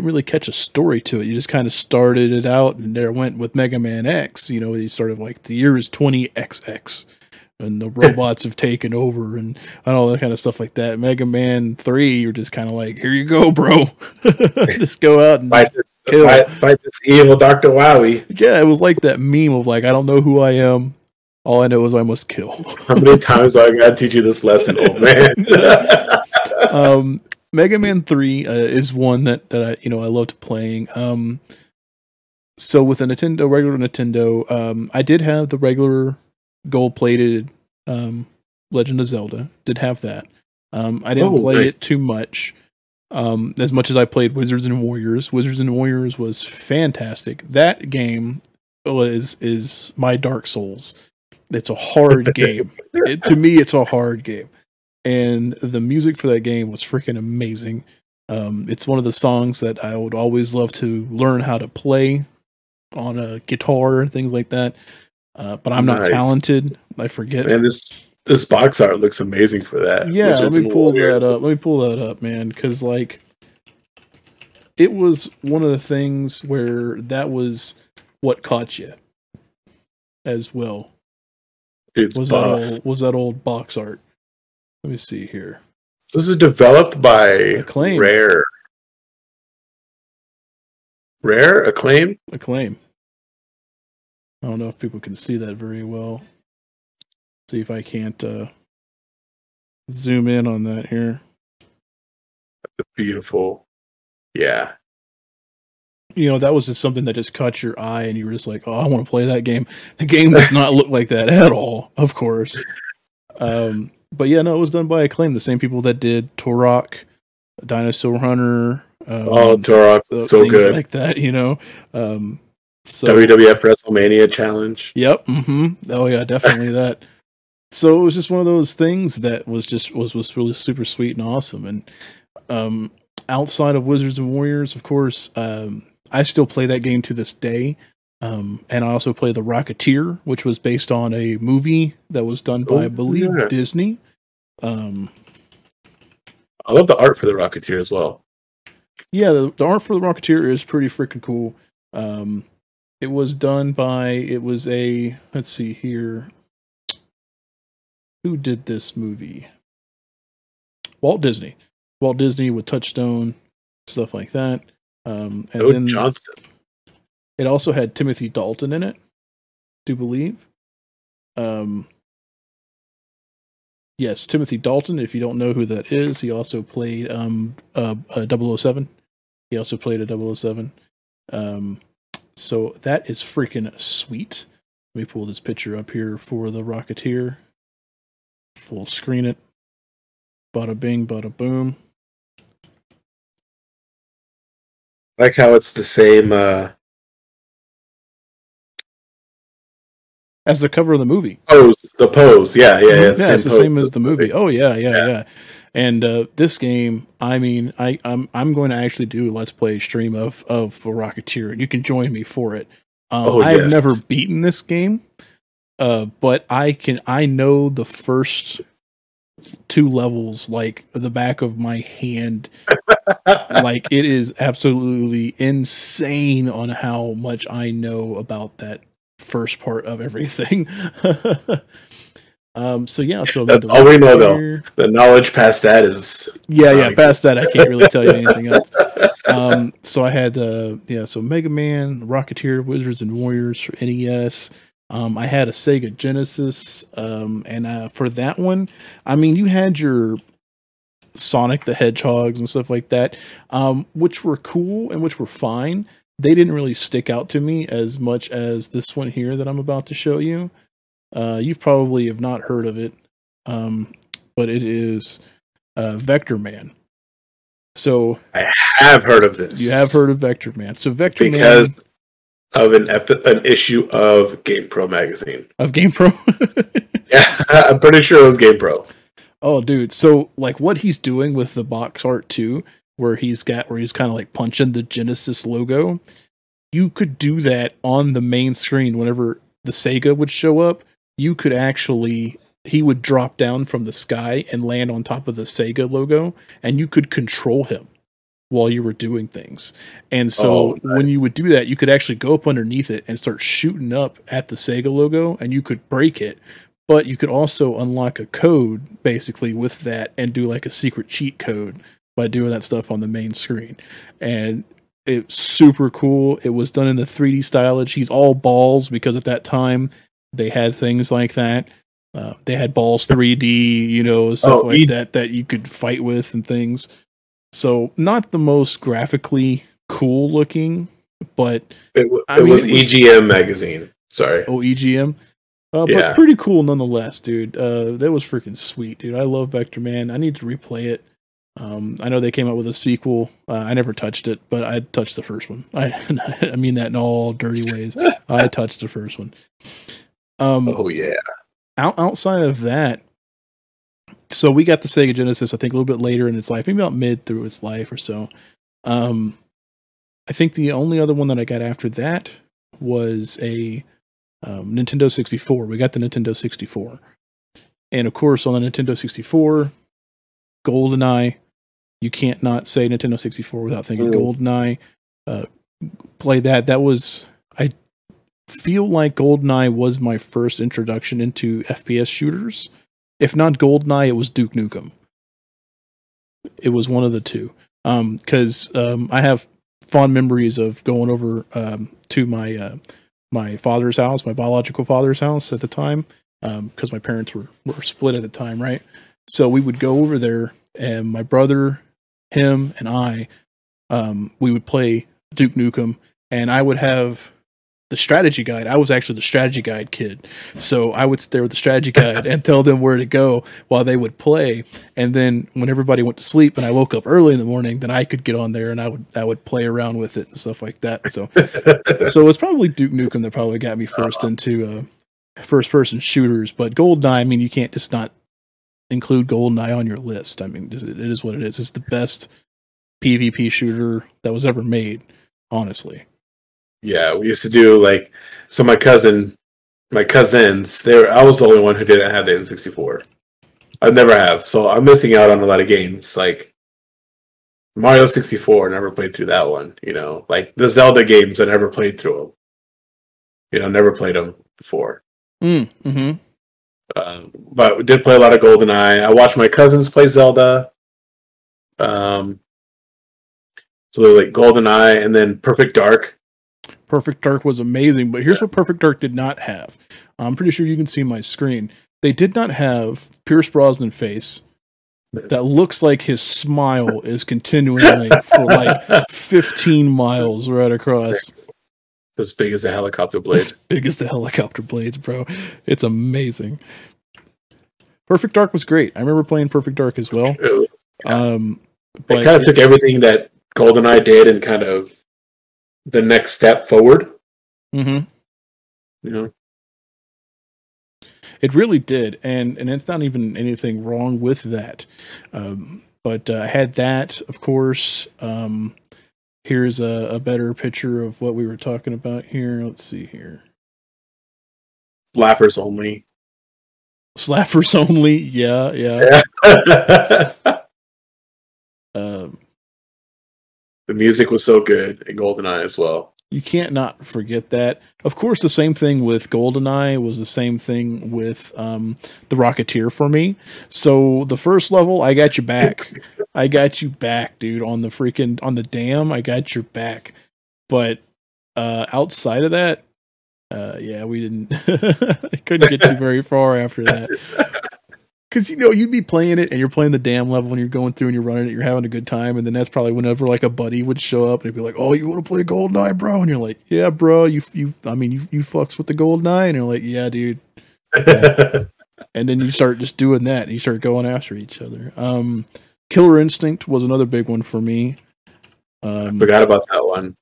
really catch a story to it. You just kind of started it out and there went with Mega Man X, he started like the year is 20XX and the robots have taken over and all that kind of stuff like that. Mega Man 3, you're just kind of like, here you go, bro. Just go out and fight this evil Dr. Wowie. Yeah, it was like that meme of like, I don't know who I am. All I know is I must kill. How many times do I got to teach you this lesson, old man? Mega Man 3 is one that I loved playing. So with a regular Nintendo, I did have the regular gold-plated Legend of Zelda. Did have that. I didn't play it too much. As much as I played Wizards and Warriors. Wizards and Warriors was fantastic. That game is my Dark Souls. It's a hard game. To me, it's a hard game. And the music for that game was freaking amazing. It's one of the songs that I would always love to learn how to play on a guitar and things like that. But I'm not talented. I forget. Man, this box art looks amazing for that. Yeah, Let me pull that up, man. Because it was one of the things where that was what caught you as well. It's was that old box art? Let me see here. This is developed by Acclaim. Rare Acclaim. I don't know if people can see that very well. See if I can't zoom in on that here. That's beautiful. Yeah. That was just something that just caught your eye and you were just like, oh, I want to play that game. The game does not look like that at all, of course. But yeah, no, it was done by Acclaim, the same people that did Turok, Dinosaur Hunter. Turok, so good. Things like that, So, WWF WrestleMania challenge. Yep. Mm-hmm. Oh yeah, definitely that. So it was just one of those things that was just was really super sweet and awesome. And outside of Wizards and Warriors, of course, I still play that game to this day. And I also play the Rocketeer, which was based on a movie that was done by, I believe, Disney. I love the art for the Rocketeer as well. Yeah, the art for the Rocketeer is pretty freaking cool. It was done by, let's see here. Who did this movie? Walt Disney with Touchstone, stuff like that. And then Johnston. It also had Timothy Dalton in it, do believe. Yes, Timothy Dalton, if you don't know who that is, he also played 007. He also played a 007. So that is freaking sweet. Let me pull this picture up here for the Rocketeer. Full screen it. Bada bing, bada boom. I like how it's the same as the cover of the movie. The pose. Yeah. It's the same as the movie. Oh yeah. And this game, I'm going to actually do a Let's Play stream of Rocketeer, and you can join me for it. I've never beaten this game, but I know the first two levels like the back of my hand. Like, it is absolutely insane on how much I know about that first part of everything. So all we know though, the knowledge past that is past that I can't really tell you anything else. So I had Mega Man, Rocketeer, Wizards and Warriors for NES. I had a Sega Genesis, and for that one, I mean, you had your Sonic the Hedgehogs and stuff like that, which were cool and which were fine. They didn't really stick out to me as much as this one here that I'm about to show you. You probably have not heard of it, but it is Vectorman. So I have heard of this. You have heard of Vectorman. So Vectorman because of an issue of GamePro magazine. Of GamePro? Yeah, I'm pretty sure it was GamePro. Oh, dude. So like what he's doing with the box art too, where he's kind of like punching the Genesis logo. You could do that on the main screen whenever the Sega would show up. You could actually, he would drop down from the sky and land on top of the Sega logo, and you could control him while you were doing things. And so when you would do that, you could actually go up underneath it and start shooting up at the Sega logo, and you could break it. But you could also unlock a code basically with that and do like a secret cheat code by doing that stuff on the main screen. And it's super cool. It was done in the 3D style. He's all balls because at that time they had things like that. They had balls 3D, stuff like that you could fight with and things. So not the most graphically cool looking, but it was EGM magazine. Sorry. Oh, EGM. But pretty cool nonetheless, dude. That was freaking sweet, dude. I love Vectorman. I need to replay it. I know they came out with a sequel. I never touched it, but I touched the first one. I mean that in all dirty ways. I touched the first one. Outside of that, so we got the Sega Genesis, I think a little bit later in its life, maybe about mid through its life or so. I think the only other one that I got after that was a Nintendo 64. We got the Nintendo 64. And of course on the Nintendo 64, Goldeneye. You can't not say Nintendo 64 without thinking Goldeneye. Play that. That was, I feel like Goldeneye was my first introduction into FPS shooters. If not Goldeneye, it was Duke Nukem. It was one of the two. Because I have fond memories of going over to my father's house, my biological father's house at the time, because my parents were split at the time, right? So we would go over there, and my brother, him, and I, we would play Duke Nukem, and I would have the strategy guide. I was actually the strategy guide kid. So I would sit there with the strategy guide and tell them where to go while they would play. And then when everybody went to sleep and I woke up early in the morning, then I could get on there and I would play around with it and stuff like that. So it's probably Duke Nukem that probably got me first into first-person shooters. But Goldeneye, I mean, you can't just not include Goldeneye on your list. I mean, it is what it is. It's the best PvP shooter that was ever made, honestly. Yeah, we used to do so my cousins, I was the only one who didn't have the N64. I never have, so I'm missing out on a lot of games. Like Mario 64, never played through that one, like the Zelda games, I never played through them. Never played them before. Mm-hmm. But we did play a lot of GoldenEye. I watched my cousins play Zelda. So they're like GoldenEye and then Perfect Dark. Perfect Dark was amazing, but here's what Perfect Dark did not have. I'm pretty sure you can see my screen. They did not have Pierce Brosnan face that looks like his smile is continuing for 15 miles right across. As big as a helicopter blade. As big as the helicopter blades, bro. It's amazing. Perfect Dark was great. I remember playing Perfect Dark as well. Yeah. But it kind of took everything that GoldenEye did and kind of the next step forward. Mm-hmm. It really did. And it's not even anything wrong with that. But I had that, of course. Here's a better picture of what we were talking about here. Let's see here. Slappers only. Slappers only. Yeah. The music was so good in GoldenEye as well. You can't not forget that. Of course, the same thing with Goldeneye was the same thing with the Rocketeer for me. So the first level, I got you back. I got you back, dude, on the dam. I got your back. But outside of that, yeah, we didn't. Couldn't get you very far after that. Because, you know, you'd be playing it, and you're playing the damn level, and you're going through, and you're running it, you're having a good time, and then that's probably whenever, like, a buddy would show up, and he'd be like, oh, you want to play Goldeneye, bro? And you're like, yeah, bro, you fucks with the Goldeneye? And you're like, yeah, dude. Yeah. And then you start just doing that, and you start going after each other. Killer Instinct was another big one for me. I forgot about that one.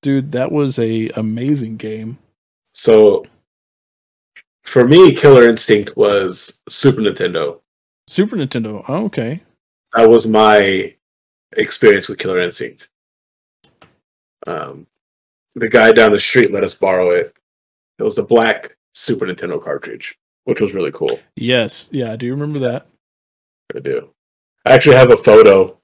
Dude, that was a amazing game. So... for me, Killer Instinct was Super Nintendo. Super Nintendo. Oh, okay. That was my experience with Killer Instinct. The guy down the street let us borrow it. It was the black Super Nintendo cartridge, which was really cool. Yes. Yeah, I do remember that. I do. I actually have a photo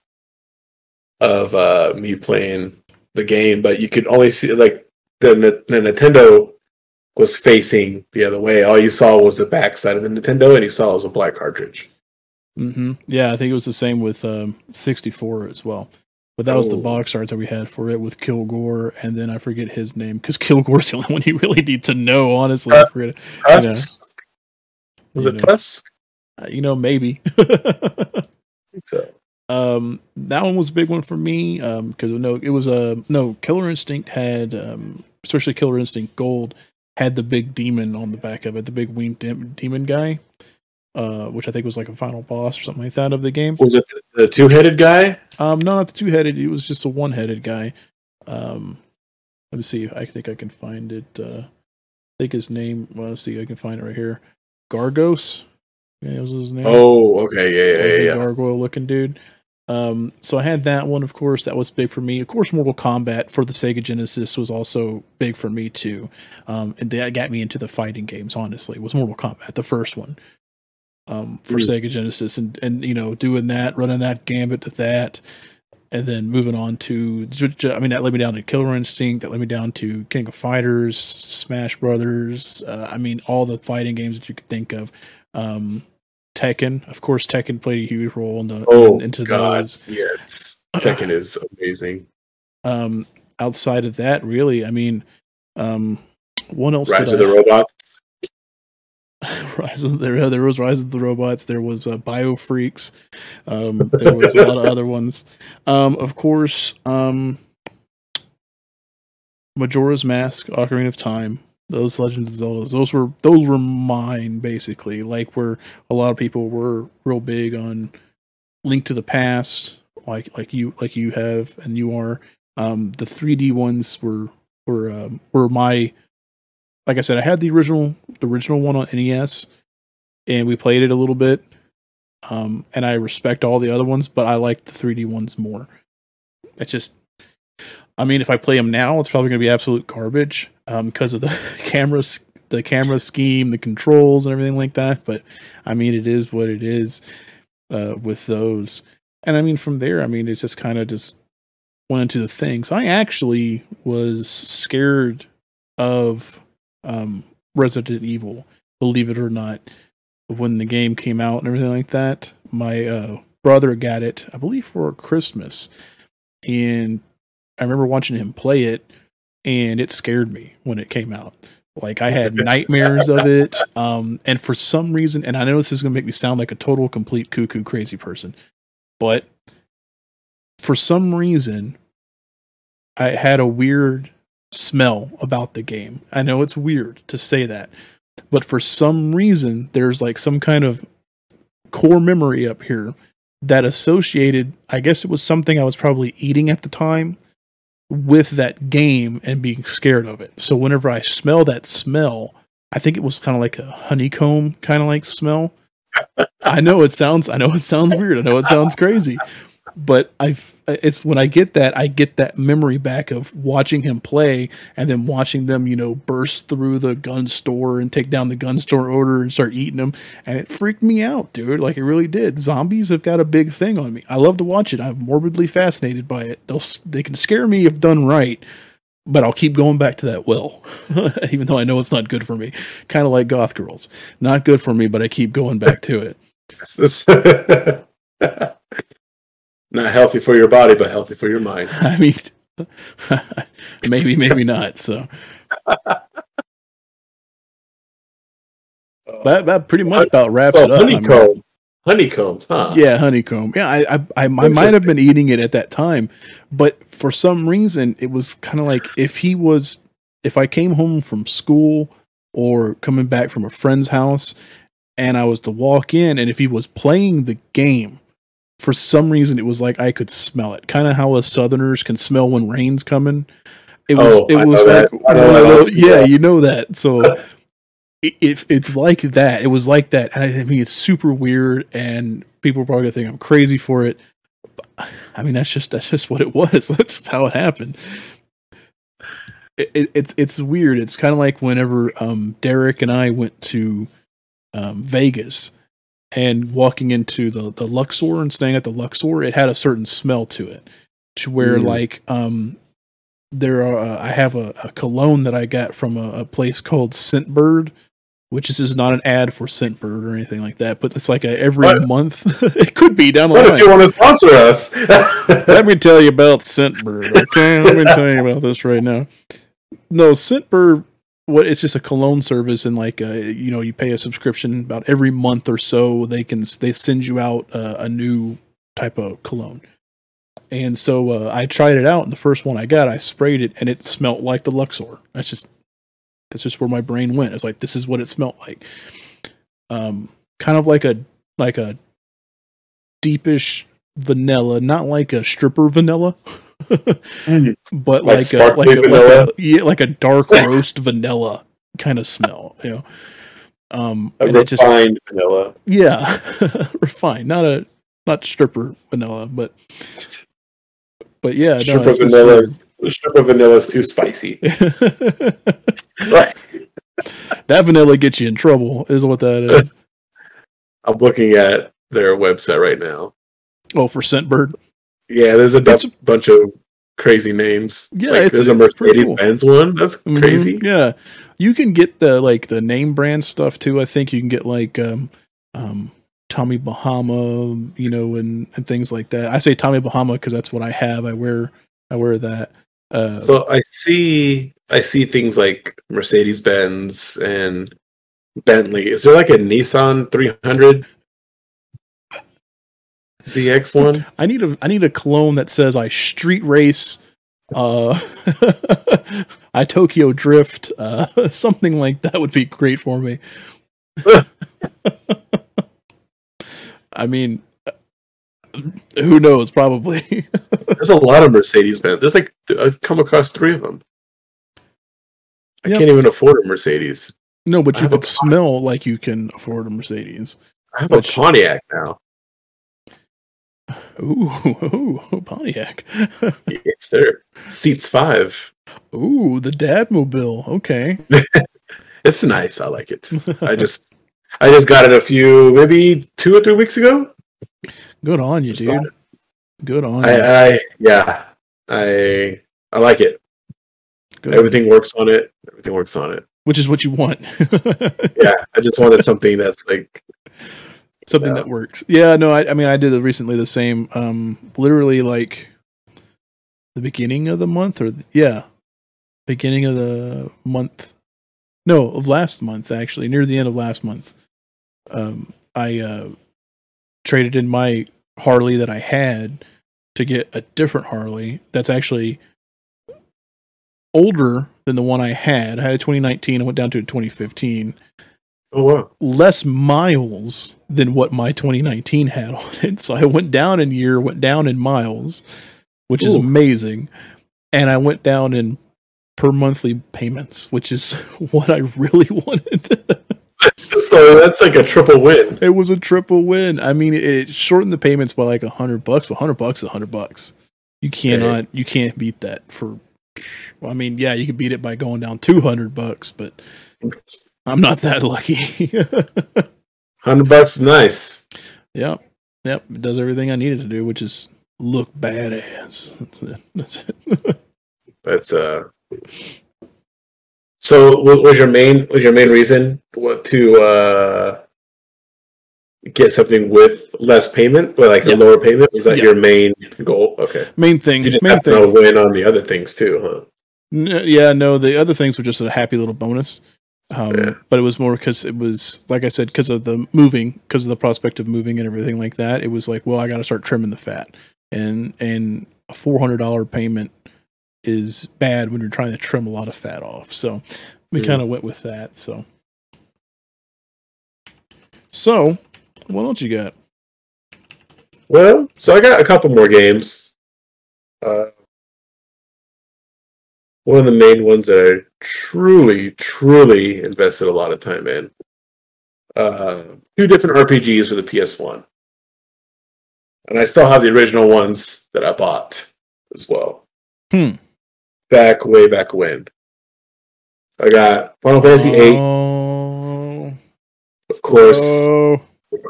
of me playing the game, but you could only see, like, the Nintendo was facing the other way. All you saw was the backside of the Nintendo, and you saw it was a black cartridge. Mm-hmm. Yeah, I think it was the same with 64 as well. But that was the box art that we had for it with Kilgore, and then I forget his name, because Kilgore's the only one you really need to know, honestly. I forget it. Tusk? Was it Tusk? You know, maybe. I think so. That one was a big one for me, because Killer Instinct had, especially Killer Instinct Gold, had the big demon on the back of it, the big winged demon guy, which I think was like a final boss or something like that of the game. Was it the two-headed guy? No, not the two-headed. It was just a one-headed guy. Let me see. I think I can find it. I think his name. Well, let's see. I can find it right here. Gargos. Yeah, that was his name. Oh, okay. Yeah. Gargoyle-looking dude. So I had that one, of course, that was big for me. Of course, Mortal Kombat for the Sega Genesis was also big for me too. And that got me into the fighting games, honestly, was Mortal Kombat, the first one, for Sega Genesis, and, you know, doing that, running that gambit to that, and then moving on to, I mean, that led me down to Killer Instinct, that led me down to King of Fighters, Smash Brothers. I mean, all the fighting games that you could think of, Tekken, of course. Tekken played a huge role in the into those. Yes, Tekken is amazing. Outside of that, really, I mean, what else? There was Rise of the Robots. There was Biofreaks. There was a lot of other ones. Of course, Majora's Mask, Ocarina of Time. Those Legend of Zelda, those were mine, basically. Like, where a lot of people were real big on Link to the Past, like you have and you are. The 3D ones were my, like I said, I had the original one on NES, and we played it a little bit. And I respect all the other ones, but I like the 3D ones more. It's just, I mean, if I play them now, it's probably going to be absolute garbage because of the camera scheme, the controls, and everything like that. But I mean, it is what it is with those. And I mean, from there, I mean, it just kind of just went into the things. I actually was scared of Resident Evil, believe it or not, when the game came out and everything like that. My brother got it, I believe, for Christmas, and I remember watching him play it, and it scared me when it came out. Like, I had nightmares of it. And for some reason, and I know this is going to make me sound like a total, complete cuckoo crazy person, but for some reason, I had a weird smell about the game. I know it's weird to say that, but for some reason, there's like some kind of core memory up here that associated, I guess it was something I was probably eating at the time, with that game and being scared of it. So whenever I smell that smell, I think it was kind of like a honeycomb kind of like smell. I know it sounds weird. I know it sounds crazy, but it's when I get that memory back of watching him play and then watching them, you know, burst through the gun store and take down the gun store order and start eating them. And it freaked me out, dude. Like, it really did. Zombies have got a big thing on me. I love to watch it. I'm morbidly fascinated by it. They can scare me if done right, But I'll keep going back to that well, even though I know it's not good for me. Kind of like Goth Girls. Not good for me, but I keep going back to it. Not healthy for your body, but healthy for your mind. I mean, maybe not. So that pretty much about wraps it up. Honeycombs, huh? Yeah, honeycomb. Yeah, I might have been eating it at that time, but for some reason, it was kind of like if I came home from school or coming back from a friend's house, and I was to walk in, and if he was playing the game, for some reason, it was like I could smell it. Kind of how us Southerners can smell when rain's coming. You know that. So if it's like that, it was like that. And I mean, it's super weird, and people are probably gonna think I'm crazy for it. But, I mean, that's just what it was. That's how it happened. It's weird. It's kind of like whenever Derek and I went to Vegas. And walking into the Luxor and staying at the Luxor, it had a certain smell to it, to where I have a cologne that I got from a place called Scentbird, which is not an ad for Scentbird or anything like that, but it's like every month. It could be down the line. What if you want to sponsor us? Let me tell you about Scentbird, okay? Let me tell you about this right now. No, Scentbird. It's just a cologne service, and you pay a subscription about every month or so. They send you out a new type of cologne, and so I tried it out. And the first one I got, I sprayed it, and it smelled like the Luxor. That's just where my brain went. It's like this is what it smelled like, kind of like a deepish vanilla, not like a stripper vanilla. But like a dark roast vanilla kind of smell, you know. Vanilla. Yeah. Refined. Not stripper vanilla, but yeah, stripper vanilla is too spicy. That vanilla gets you in trouble is what that is. I'm looking at their website right now. Oh, for Scentbird. Yeah, there's a bunch of crazy names. Yeah, there's a Mercedes-Benz one. That's crazy. Mm-hmm, yeah, you can get the name brand stuff too. I think you can get Tommy Bahama, you know, and things like that. I say Tommy Bahama because that's what I have. I wear that. So I see things like Mercedes-Benz and Bentley. Is there like a Nissan 300? ZX one. I need a cologne that says I street race, I Tokyo drift, something like that would be great for me. I mean, who knows? Probably. There's a lot of Mercedes-Benz. There's I've come across 3 of them. I can't even afford a Mercedes. No, but you could smell like you can afford a Mercedes. I have a Pontiac now. Ooh, Pontiac. Yes, sir. Seats 5. Ooh, the Dadmobile. Okay. It's nice. I like it. I just got it maybe 2 or 3 weeks ago. Good on you, dude. Good on you. I like it. Good. Everything works on it. Which is what you want. Yeah, I just wanted something that's like... Something that works. Yeah, no, I mean, I did recently the same, literally like the beginning of the month of last month, actually, near the end of last month. I traded in my Harley that I had to get a different Harley that's actually older than the one I had. I had a 2019, I went down to a 2015. Oh, wow. Less miles than what my 2019 had on it. So I went down in year, went down in miles, which is amazing. And I went down in per monthly payments, which is what I really wanted. So that's like a triple win. It was a triple win. I mean, it shortened the payments by like $100, but $100 is $100. You can't beat that for, I mean, yeah, you can beat it by going down $200, but I'm not that lucky. $100 is nice. Yep. It does everything I needed to do, which is look badass. That's it. That's So, was your main reason to get something with less payment, or like a lower payment? Was that your main goal? Okay, main thing. You just main have thing. To win on the other things too, huh? No, the other things were just a happy little bonus. But it was more because it was, like I said, because of the moving, because of the prospect of moving and everything like that. It was like, well, I got to start trimming the fat, and a $400 payment is bad when you're trying to trim a lot of fat off. So we kind of went with that. So what else you got? Well, so I got a couple more games. One of the main ones that I truly, truly invested a lot of time in. Two different RPGs for the PS1. And I still have the original ones that I bought as well. Way back when. I got Final Fantasy VIII. Of course.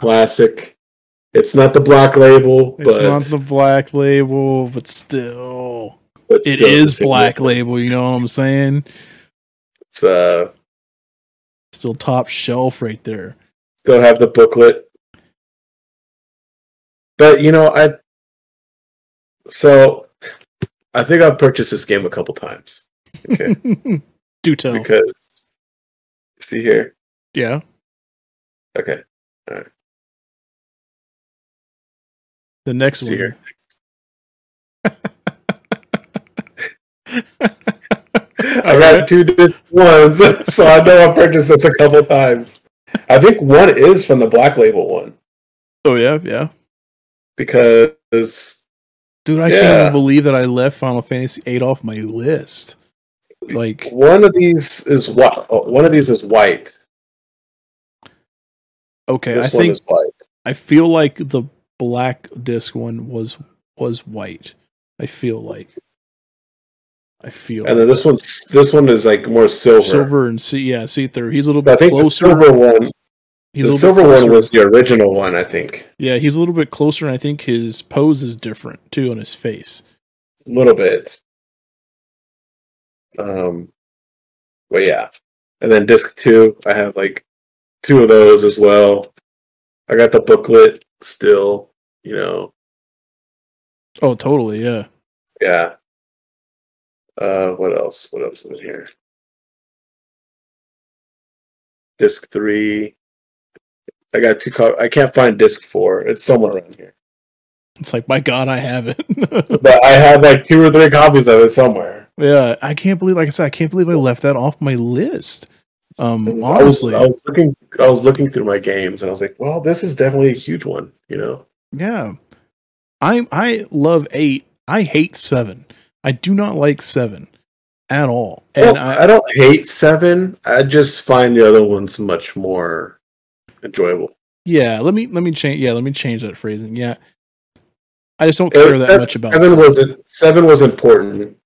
Classic. It's not the black label. But still... It is black label, you know what I'm saying? It's still top shelf right there. Still have the booklet. But you know, I think I've purchased this game a couple times. Okay. Do tell. Because see here. Yeah. Okay. All right. The next see one here. I got two different ones, so I know I purchased this a couple times. I think one is from the black label one. Oh yeah. Because dude, I can't even believe that I left Final Fantasy VIII off my list. Like one of these is white. Okay, this one is white. I feel like the black disc one was white. Then this one is like more silver. Silver and see through. He's a little bit closer. I think the silver one. The silver one was the original one, I think. Yeah, he's a little bit closer, and I think his pose is different too on his face. A little bit. But yeah, and then disc 2, I have like two of those as well. I got the booklet still, you know. Oh, totally, yeah. Yeah. What else? What else is here? Disc 3. I got two. I can't find disc 4. It's somewhere around here. It's like, my God, I have it. But I have like two or three copies of it somewhere. Yeah, I can't believe. Like I said, I can't believe I left that off my list. Honestly, I was looking through my games, and I was like, well, this is definitely a huge one. You know? Yeah. I love 8. I hate 7. I do not like 7 at all. And I don't hate 7. I just find the other ones much more enjoyable. Yeah, let me change. Yeah, let me change that phrasing. Yeah, I just don't care that much about 7. Seven was important.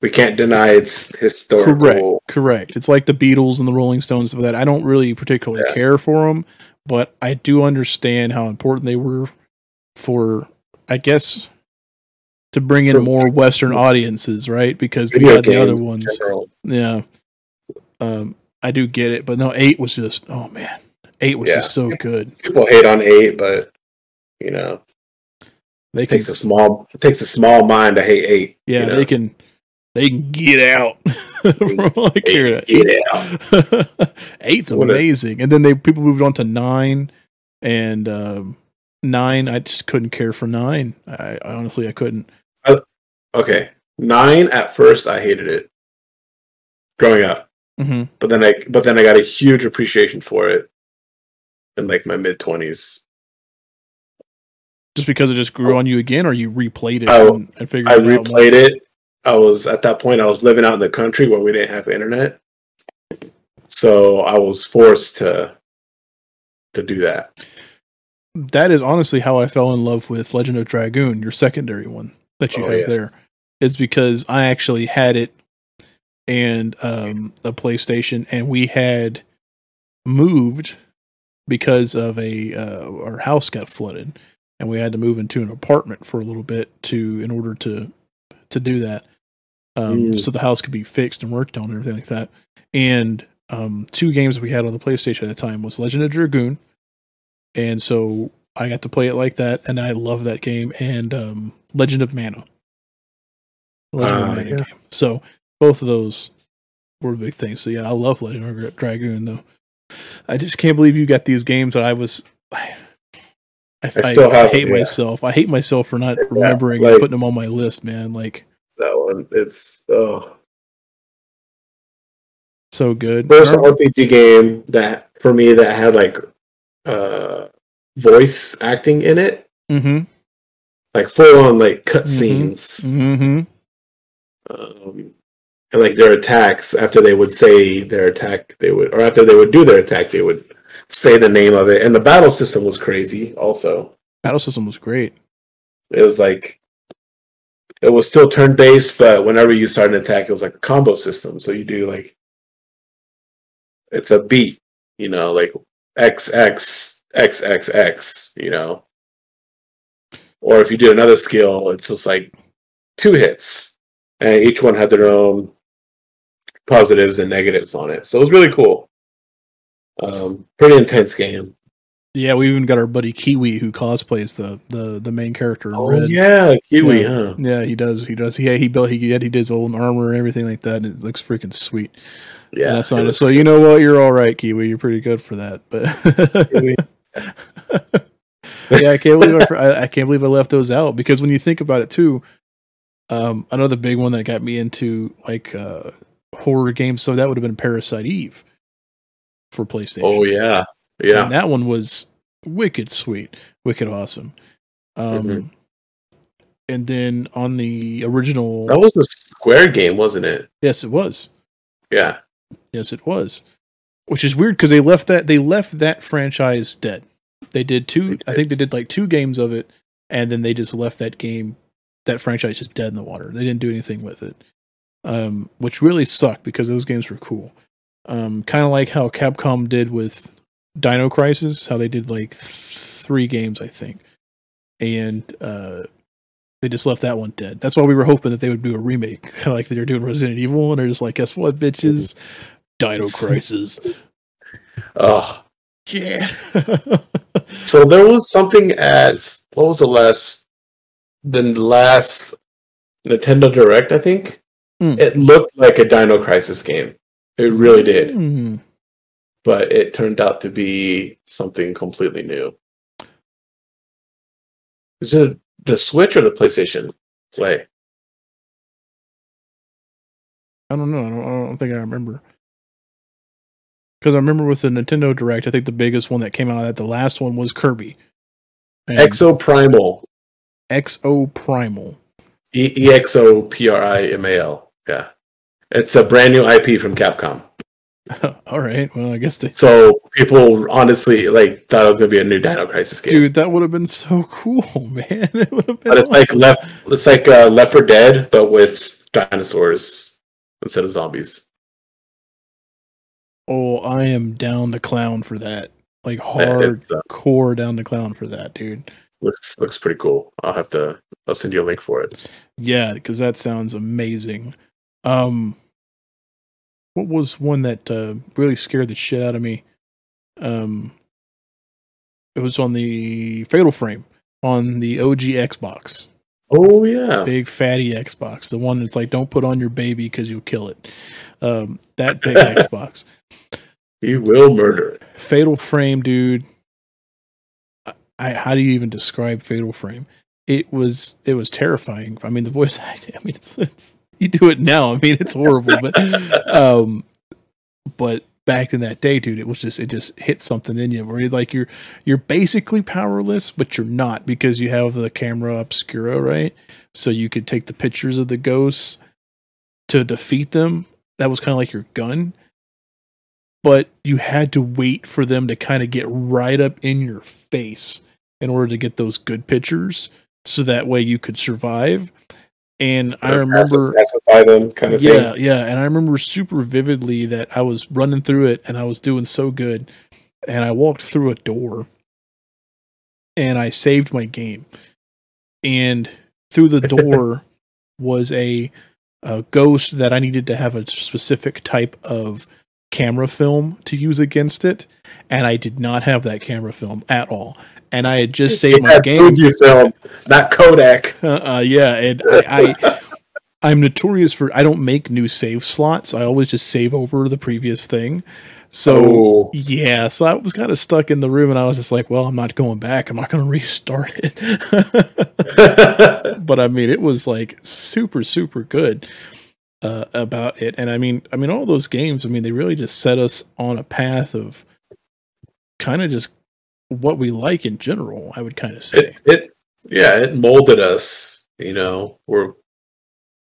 We can't deny its historical. Correct. It's like the Beatles and the Rolling Stones for that. I don't really particularly care for them, but I do understand how important they were for, I guess, to bring in more Western audiences, right? Because we had the other ones. Yeah. I do get it, but no, 8 was just, oh man. 8 was just so good. People hate on 8, but you know, it takes a small mind to hate 8. Yeah, you know? they can get out. Get out. 8's amazing. And then people moved on to 9 and 9, I just couldn't care for 9. I honestly, I couldn't. Okay, 9 at first I hated it growing up, but then I got a huge appreciation for it in like my mid 20s. Just because it just grew on you again, or you replayed it and figured it out? I replayed it. I was at that point. I was living out in the country where we didn't have internet, so I was forced to do that. That is honestly how I fell in love with Legend of Dragoon, your secondary one that you have there. It's because I actually had it and a PlayStation, and we had moved because of our house got flooded, and we had to move into an apartment for a little bit in order to do that. So the house could be fixed and worked on and everything like that. And two games we had on the PlayStation at the time was Legend of Dragoon, and so I got to play it like that, and I love that game, and Legend of Mana. Legend of Mana game. So both of those were big things. So yeah, I love Legend of Dragoon, though. I just can't believe you got these games that I was... I still hate myself. I hate myself for not remembering and putting them on my list, man. Like that one, it's so good. First RPG game that for me that had like voice acting in it, mm-hmm. like full on like cutscenes, mm-hmm. And like their attacks. After they would say their attack, they would say the name of it. And the battle system was crazy also. Battle system was great. It was like, it was still turn-based, but whenever you start an attack, it was like a combo system. So you do like, it's a beat, you know, like X, you know. Or if you do another skill, it's just like two hits. And each one had their own positives and negatives on it. So it was really cool. Pretty intense game. Yeah, we even got our buddy Kiwi who cosplays the main character in Red. Oh yeah, Kiwi, huh? Yeah, he does. Yeah, he did his own armor and everything like that, and it looks freaking sweet. Yeah. And that's honest. So you know what, you're all right, Kiwi, you're pretty good for that. But yeah, I can't believe I left those out, because when you think about it too, another big one that got me into like horror games, so that would have been Parasite Eve. For PlayStation. Oh yeah. Yeah. And that one was wicked sweet, wicked awesome. Mm-hmm. And then on the original, that was the Square game, wasn't it? Yes, it was. Yeah. Yes, it was. Which is weird, because they left that franchise dead. They did two games of it, and then they just left that franchise just dead in the water. They didn't do anything with it. Which really sucked, because those games were cool. Kind of like how Capcom did with Dino Crisis, how they did like three games, I think. And they just left that one dead. That's why we were hoping that they would do a remake, kind of like they were doing Resident Evil, and they're just like, guess what, bitches? Dino Crisis. Oh. Yeah. So there was something at, what was the last Nintendo Direct, I think? Mm. It looked like a Dino Crisis game. It really did. Mm-hmm. But it turned out to be something completely new. Is it the Switch or the PlayStation Play? I don't know. I don't think I remember. Because I remember with the Nintendo Direct, I think the biggest one that came out of that, the last one, was Kirby. Exoprimal. Exoprimal. EXOPRIMAL. Yeah. It's a brand new IP from Capcom. All right. Well, I guess So people honestly thought it was going to be a new Dino Crisis game. Dude, that would have been so cool, man. It would have been. But it's awesome. It's like Left 4 Dead, but with dinosaurs instead of zombies. Oh, I am down to clown for that. Like hardcore down to clown for that, dude. Looks pretty cool. I'll send you a link for it. Yeah, because that sounds amazing. What was one that really scared the shit out of me? It was on the Fatal Frame on the OG Xbox. Oh yeah, big fatty Xbox, the one that's like, don't put on your baby because you'll kill it. That big Xbox. He will murder it. Fatal Frame, dude. How do you even describe Fatal Frame? It was terrifying. I mean, the voice acting. I mean, it's you do it now. I mean, it's horrible, but back in that day, dude, it just hit something in you where you're basically powerless, but you're not, because you have the camera obscura, right? So you could take the pictures of the ghosts to defeat them. That was kind of like your gun, but you had to wait for them to kind of get right up in your face in order to get those good pictures, so that way you could survive. And I remember, pacify them kind of thing. Yeah, and I remember super vividly that I was running through it, and I was doing so good, and I walked through a door, and I saved my game, and through the door was a Ghost that I needed to have a specific type of camera film to use against it, and I did not have that camera film at all. And I had just saved my game. You film, not Kodak. Yeah, and I'm notorious for I don't make new save slots. I always just save over the previous thing. So yeah, so I was kind of stuck in the room, and I was just like, "Well, I'm not going back. I'm not going to restart it." But I mean, it was like super, super good about it. And I mean, all those games. I mean, they really just set us on a path of kind of just what we like in general. I would kind of say it molded us. You know, we're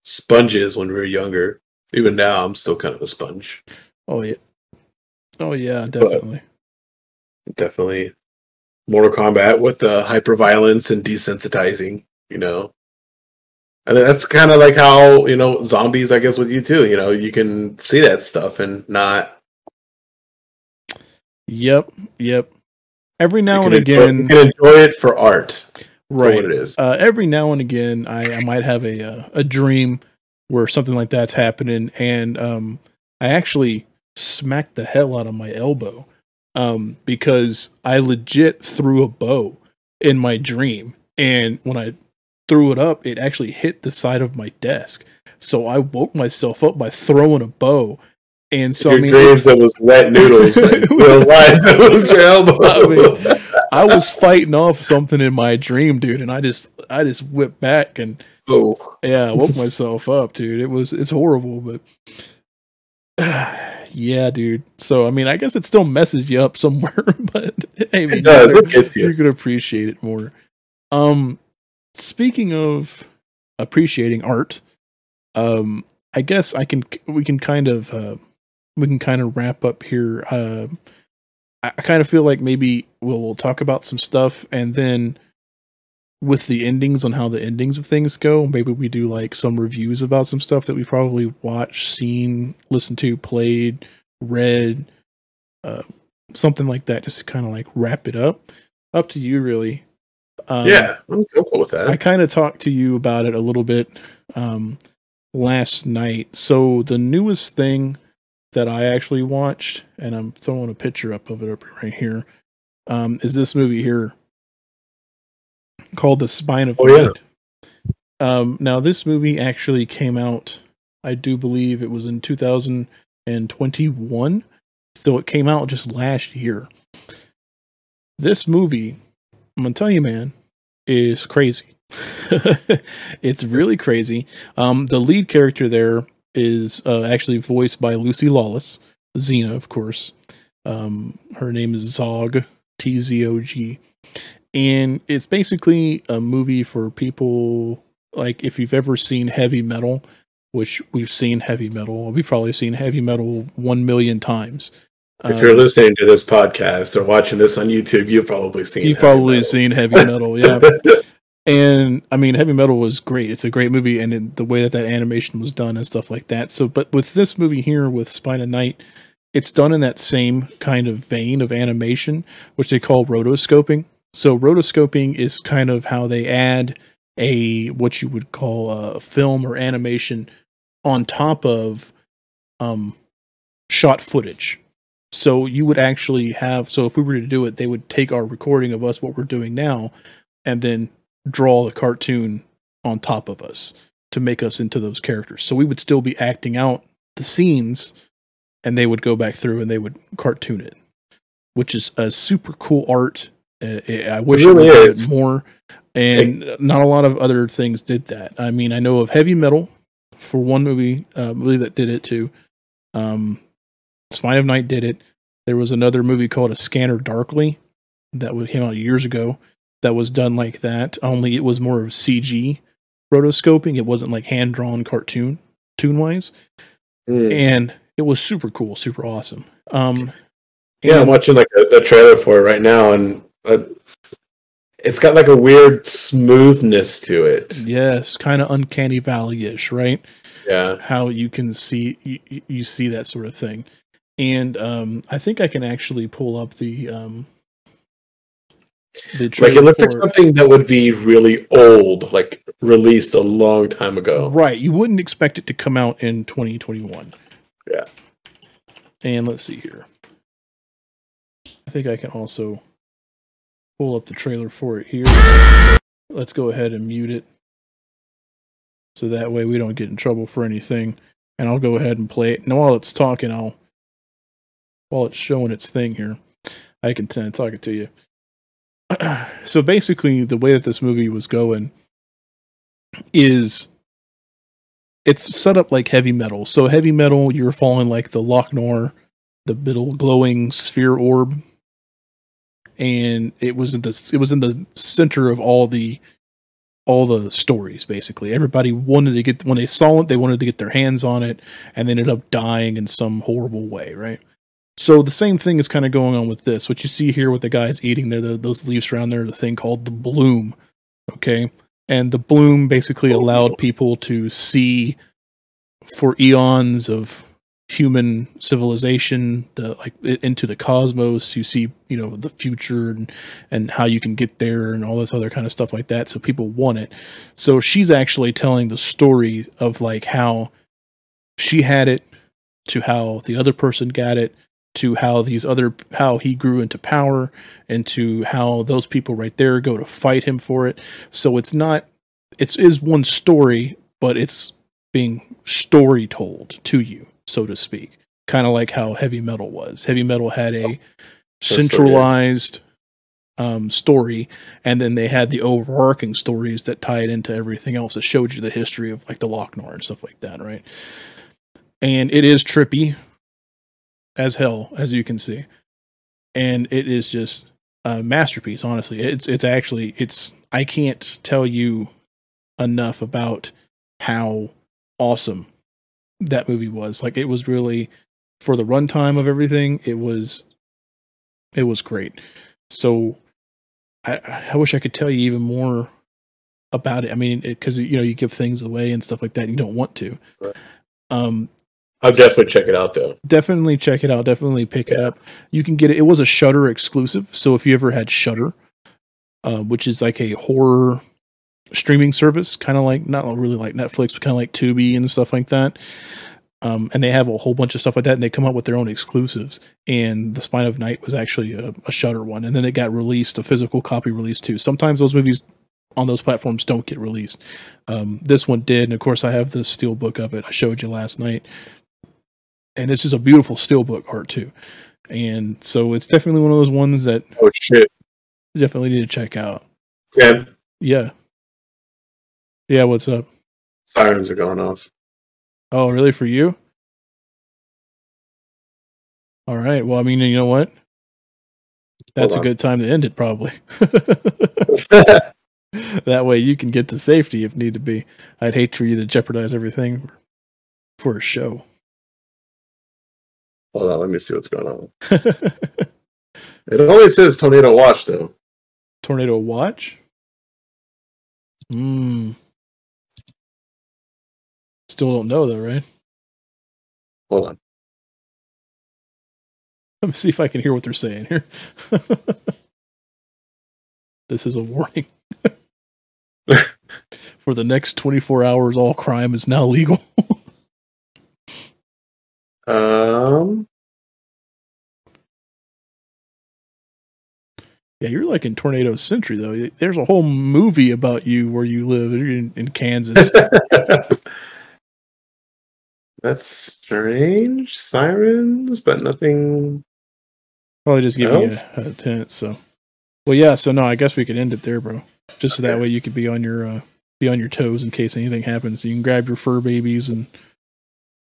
sponges when we were younger. Even now, I'm still kind of a sponge. Oh yeah. Oh yeah, definitely. But definitely. Mortal Kombat with the hyperviolence and desensitizing, you know. And that's kind of like how, you know, zombies, I guess, with you too, you know, you can see that stuff and not. Yep. Every now and again. You can enjoy it for art. Right. For what it is. Every now and again, I might have a dream where something like that's happening. And I actually smacked the hell out of my elbow because I legit threw a bow in my dream, and when I threw it up, it actually hit the side of my desk. So I woke myself up by throwing a bow, and so your I mean, dreams that was wet noodles, but real life it was your elbow. I mean, I was fighting off something in my dream, dude, and I just whipped back and I woke myself up, dude. It's horrible, but. Yeah, dude. So, I mean, I guess it still messes you up somewhere, but hey, it does. It gets you. You could appreciate it more. Speaking of appreciating art, I guess we can kind of wrap up here. I kind of feel like maybe we'll talk about some stuff, and then with the endings on how the endings of things go, maybe we do like some reviews about some stuff that we've probably watched, seen, listened to, played, read, something like that, just to kind of like wrap it up. Up to you, really. Yeah, I'm cool with that. I kind of talked to you about it a little bit last night. So the newest thing that I actually watched, and I'm throwing a picture up of it right here, is this movie here called The Spine of Blood. Yeah. Now, this movie actually came out, I do believe it was in 2021, so it came out just last year. This movie, I'm going to tell you, man, is crazy. It's really crazy. The lead character there is actually voiced by Lucy Lawless, Xena, of course. Her name is Zog, T-Z-O-G. And it's basically a movie for people, like, if you've ever seen heavy metal, which we've seen heavy metal. We've probably seen heavy metal 1 million times. If you're listening to this podcast or watching this on YouTube, you've probably seen heavy metal, yeah. And, I mean, heavy metal was great. It's a great movie, and the way that animation was done and stuff like that. So, but with this movie here, with Spine of Night, it's done in that same kind of vein of animation, which they call rotoscoping. So rotoscoping is kind of how they add what you would call a film or animation on top of shot footage. So you would actually have, so if we were to do it, they would take our recording of us, what we're doing now, and then draw the cartoon on top of us to make us into those characters. So we would still be acting out the scenes, and they would go back through and they would cartoon it, which is a super cool art. I wish it really was more, and not a lot of other things did that. I mean, I know of heavy metal for one movie, I believe that did it too. Spine of Night did it. There was another movie called A Scanner Darkly that came out years ago that was done like that, only it was more of CG rotoscoping. It wasn't like hand-drawn cartoon-wise. And it was super cool, super awesome. Yeah, I'm watching like the trailer for it right now, and it's got like a weird smoothness to it. Yes, kind of uncanny valley-ish, right? Yeah. How you can see you see that sort of thing. And I think I can actually pull up the Like, it looks like something that would be really old, like released a long time ago. Right. You wouldn't expect it to come out in 2021. Yeah. And let's see here. I think I can also pull up the trailer for it here. Let's go ahead and mute it, so that way we don't get in trouble for anything. And I'll go ahead and play it. And while it's talking, while it's showing its thing here, I can talk it to you. So basically, the way that this movie was going is it's set up like Heavy Metal. So Heavy Metal, you're following like the Loch Nor, the middle glowing sphere orb, and it was in the center of all the stories. Basically, everybody wanted to get, when they saw it, they wanted to get their hands on it, and they ended up dying in some horrible way, right? So the same thing is kind of going on with this. What you see here with the guys eating there, those leaves around there, the thing called the bloom, okay? And the bloom basically allowed people to see for eons of human civilization, into the cosmos. You see, the future and how you can get there and all this other kind of stuff like that. So people want it. So she's actually telling the story of like how she had it, to how the other person got it, to how he grew into power, and to how those people right there go to fight him for it. So it is one story, but it's being story told to you, so to speak. Kind of like how Heavy Metal was. Heavy Metal had a centralized story, and then they had the overarching stories that tied into everything else that showed you the history of like the Loch Nor and stuff like that, right? And it is trippy as hell, as you can see, and it is just a masterpiece. Honestly, it's I can't tell you enough about how awesome that movie was. Like, it was really, for the runtime of everything, it was great. So I wish I could tell you even more about it. I mean, because you give things away and stuff like that, and you don't want to. Right. I'll definitely check it out, though. Definitely check it out. Definitely pick it up. You can get it. It was a Shudder exclusive. So if you ever had Shudder, which is like a horror streaming service, kind of like, not really like Netflix, but kind of like Tubi and stuff like that. And they have a whole bunch of stuff like that, and they come up with their own exclusives. And The Spine of Night was actually a Shudder one. And then it got released, a physical copy released, too. Sometimes those movies on those platforms don't get released. This one did. And of course, I have the steelbook of it. I showed you last night. And it's just a beautiful steelbook art too. And so it's definitely one of those ones that you definitely need to check out. Yeah. Yeah. Yeah. What's up? Sirens are going off. Oh, really? For you? All right. Well, I mean, you know what? That's a good time to end it, probably. That way you can get to safety if need to be. I'd hate for you to jeopardize everything for a show. Hold on, let me see what's going on. It always says Tornado Watch, though. Tornado Watch? Still don't know, though, right? Hold on. Let me see if I can hear what they're saying here. This is a warning. For the next 24 hours, all crime is now legal. Yeah, you're like in Tornado Century, though. There's a whole movie about you where you live. You're in Kansas. That's strange. Sirens, but nothing. Probably just give me a hint. So, well, yeah. So no, I guess we could end it there, bro. Just so that way you could be on your toes in case anything happens. You can grab your fur babies and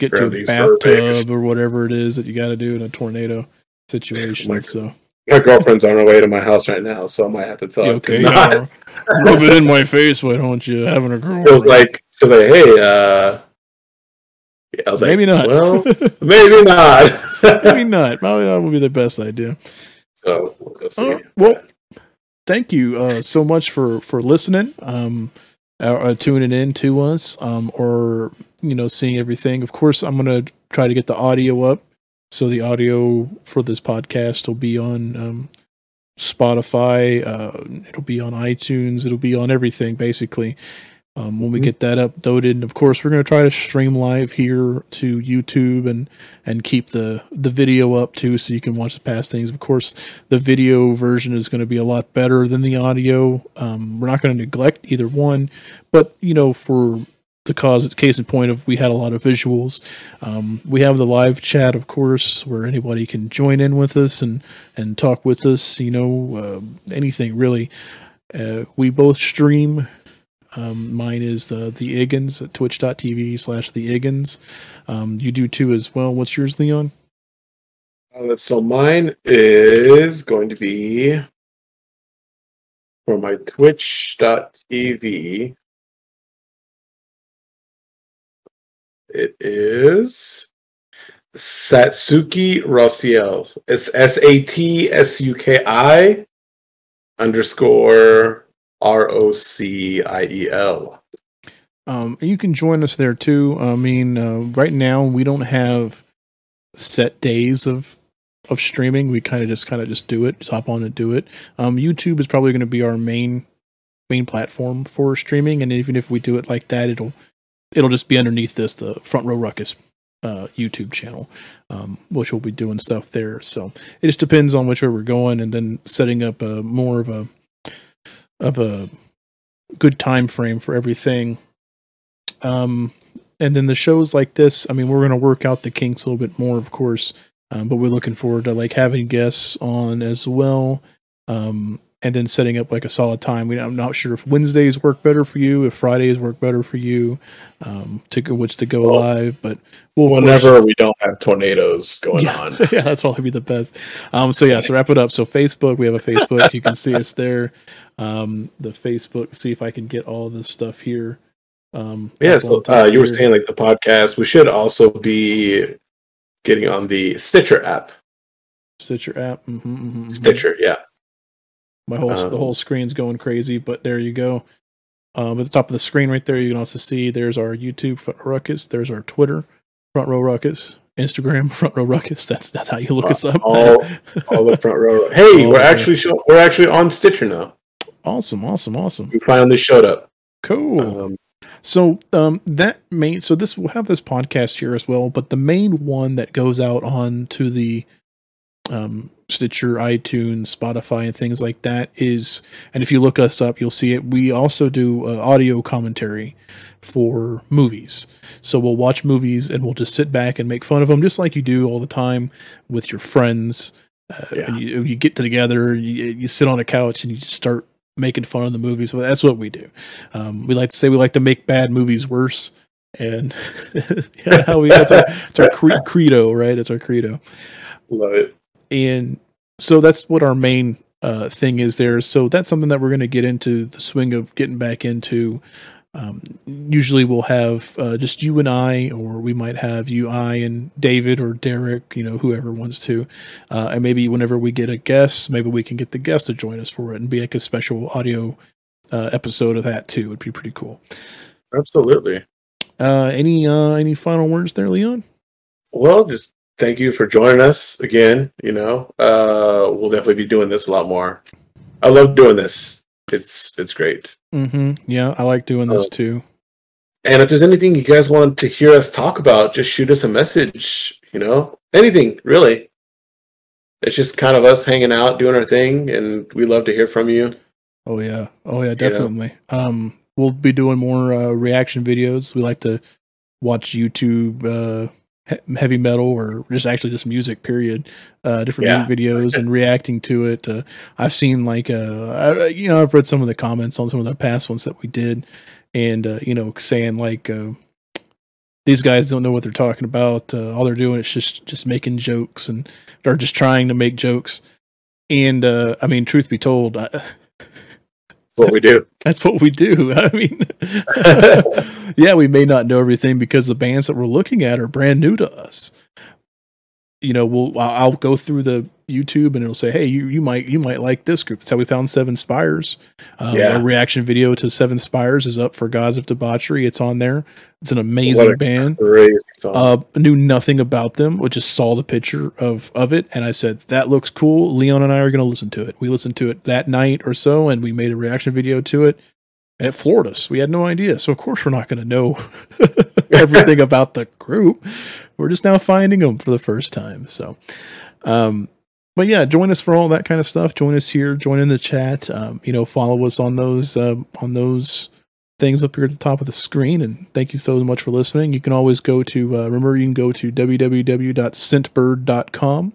get to a bathtub or whatever it is that you got to do in a tornado situation. My girlfriend's on her way to my house right now, so I might have to tell her. Okay, rub it in my face. Why don't you having a girl? It was like, hey, I was maybe like, not. Well, maybe not. Maybe not. Probably not would be the best idea. So we'll go see. Well, thank you so much for listening, tuning in to us, or seeing everything. Of course, I'm going to try to get the audio up. So the audio for this podcast will be on Spotify. It'll be on iTunes. It'll be on everything, basically. When we get that uploaded, and of course, we're going to try to stream live here to YouTube and keep the video up too, so you can watch the past things. Of course, the video version is going to be a lot better than the audio. We're not going to neglect either one, but you know, for the case in point of we had a lot of visuals. We have the live chat, of course, where anybody can join in with us and talk with us. You know, anything really. We both stream. Mine is the Iggins at twitch.tv/the Iggins. You do too as well. What's yours, Leon? So mine is going to be for my twitch.tv. It is Satsuki Rossiel. It's SATSUKI_ROCIEL. You can join us there too. I mean, right now we don't have set days of streaming. We kind of just do it. Just hop on and do it. YouTube is probably going to be our main platform for streaming. And even if we do it like that, it'll just be underneath this, the Front Row Ruckus YouTube channel, which we'll be doing stuff there. So it just depends on which way we're going, and then setting up a more of a good time frame for everything. And then the shows like this, I mean, we're going to work out the kinks a little bit more, of course, but we're looking forward to like having guests on as well. And then setting up like a solid time. I'm not sure if Wednesdays work better for you, if Fridays work better for you, to go live. But whenever we don't have tornadoes going on, yeah, that's probably the best. So wrap it up. So Facebook, we have a Facebook. You can see us there. The Facebook. See if I can get all this stuff here. You were saying like the podcast. We should also be getting on the Stitcher app. Stitcher app. Mm-hmm, mm-hmm, Stitcher, mm-hmm. Yeah. My whole the whole screen's going crazy, but there you go. At the top of the screen right there, you can also see there's our YouTube, Front Row Ruckus. There's our Twitter, Front Row Ruckus. Instagram, Front Row Ruckus. That's how you look us up. All the Front Row. Hey, we're actually on Stitcher now. Awesome. We finally showed up. Cool. This will have this podcast here as well, but the main one that goes out on to the Stitcher, iTunes, Spotify, and things like that is, and if you look us up, you'll see it. We also do audio commentary for movies. So we'll watch movies and we'll just sit back and make fun of them, just like you do all the time with your friends. And you get together, you sit on a couch and you just start making fun of the movies. Well, that's what we do. We like to say we like to make bad movies worse. And that's our credo, right? It's our credo. Love it. And so that's what our main thing is there. So that's something that we're going to get into the swing of getting back into. Usually we'll have just you and I, or we might have you, I, and David or Derek, you know, whoever wants to. And maybe whenever we get a guest, maybe we can get the guest to join us for it and be like a special audio episode of that too. It'd be pretty cool. Absolutely. Any final words there, Leon? Well, just thank you for joining us again. You know, we'll definitely be doing this a lot more. I love doing this. It's great. Mm-hmm. Yeah, I like doing this too. And if there's anything you guys want to hear us talk about, just shoot us a message. You know, anything really. It's just kind of us hanging out, doing our thing, and we love to hear from you. Oh yeah, definitely. You know? We'll be doing more reaction videos. We like to watch YouTube. Heavy metal, or just music period, different videos and reacting to it. I've seen I've read some of the comments on some of the past ones that we did, and saying these guys don't know what they're talking about. All they're doing is just making jokes, and they're just trying to make jokes. And I mean, truth be told, what we do. That's what we do. I mean, yeah, we may not know everything because the bands that we're looking at are brand new to us. You know, I'll go through the YouTube and it'll say, hey, you might like this group. That's how we found Seven Spires. Our reaction video to Seven Spires is up for Gods of Debauchery. It's on there. It's an amazing band. Knew nothing about them, but just saw the picture of it. And I said, that looks cool. Leon and I are going to listen to it. We listened to it that night or so, and we made a reaction video to it. It floored us. We had no idea. So, of course, we're not going to know everything about the group. We're just now finding them for the first time. So, but yeah, join us for all that kind of stuff. Join us here. Join in the chat. Follow us on those things up here at the top of the screen. And thank you so much for listening. You can always go to, remember, you can go to www.scentbird.com.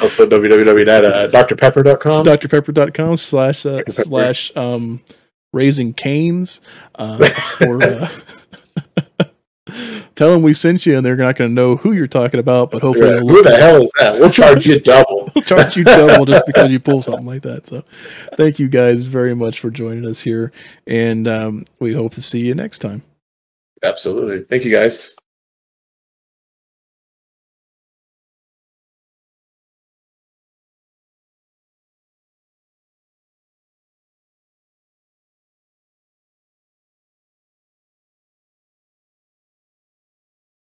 Also www.drpepper.com. drpepper.com// Raising Canes. Tell them we sent you, and they're not going to know who you're talking about, but hopefully... Yeah, who the hell is that? We'll charge you double. We'll charge you double just because you pull something like that. So thank you guys very much for joining us here, and we hope to see you next time. Absolutely. Thank you, guys.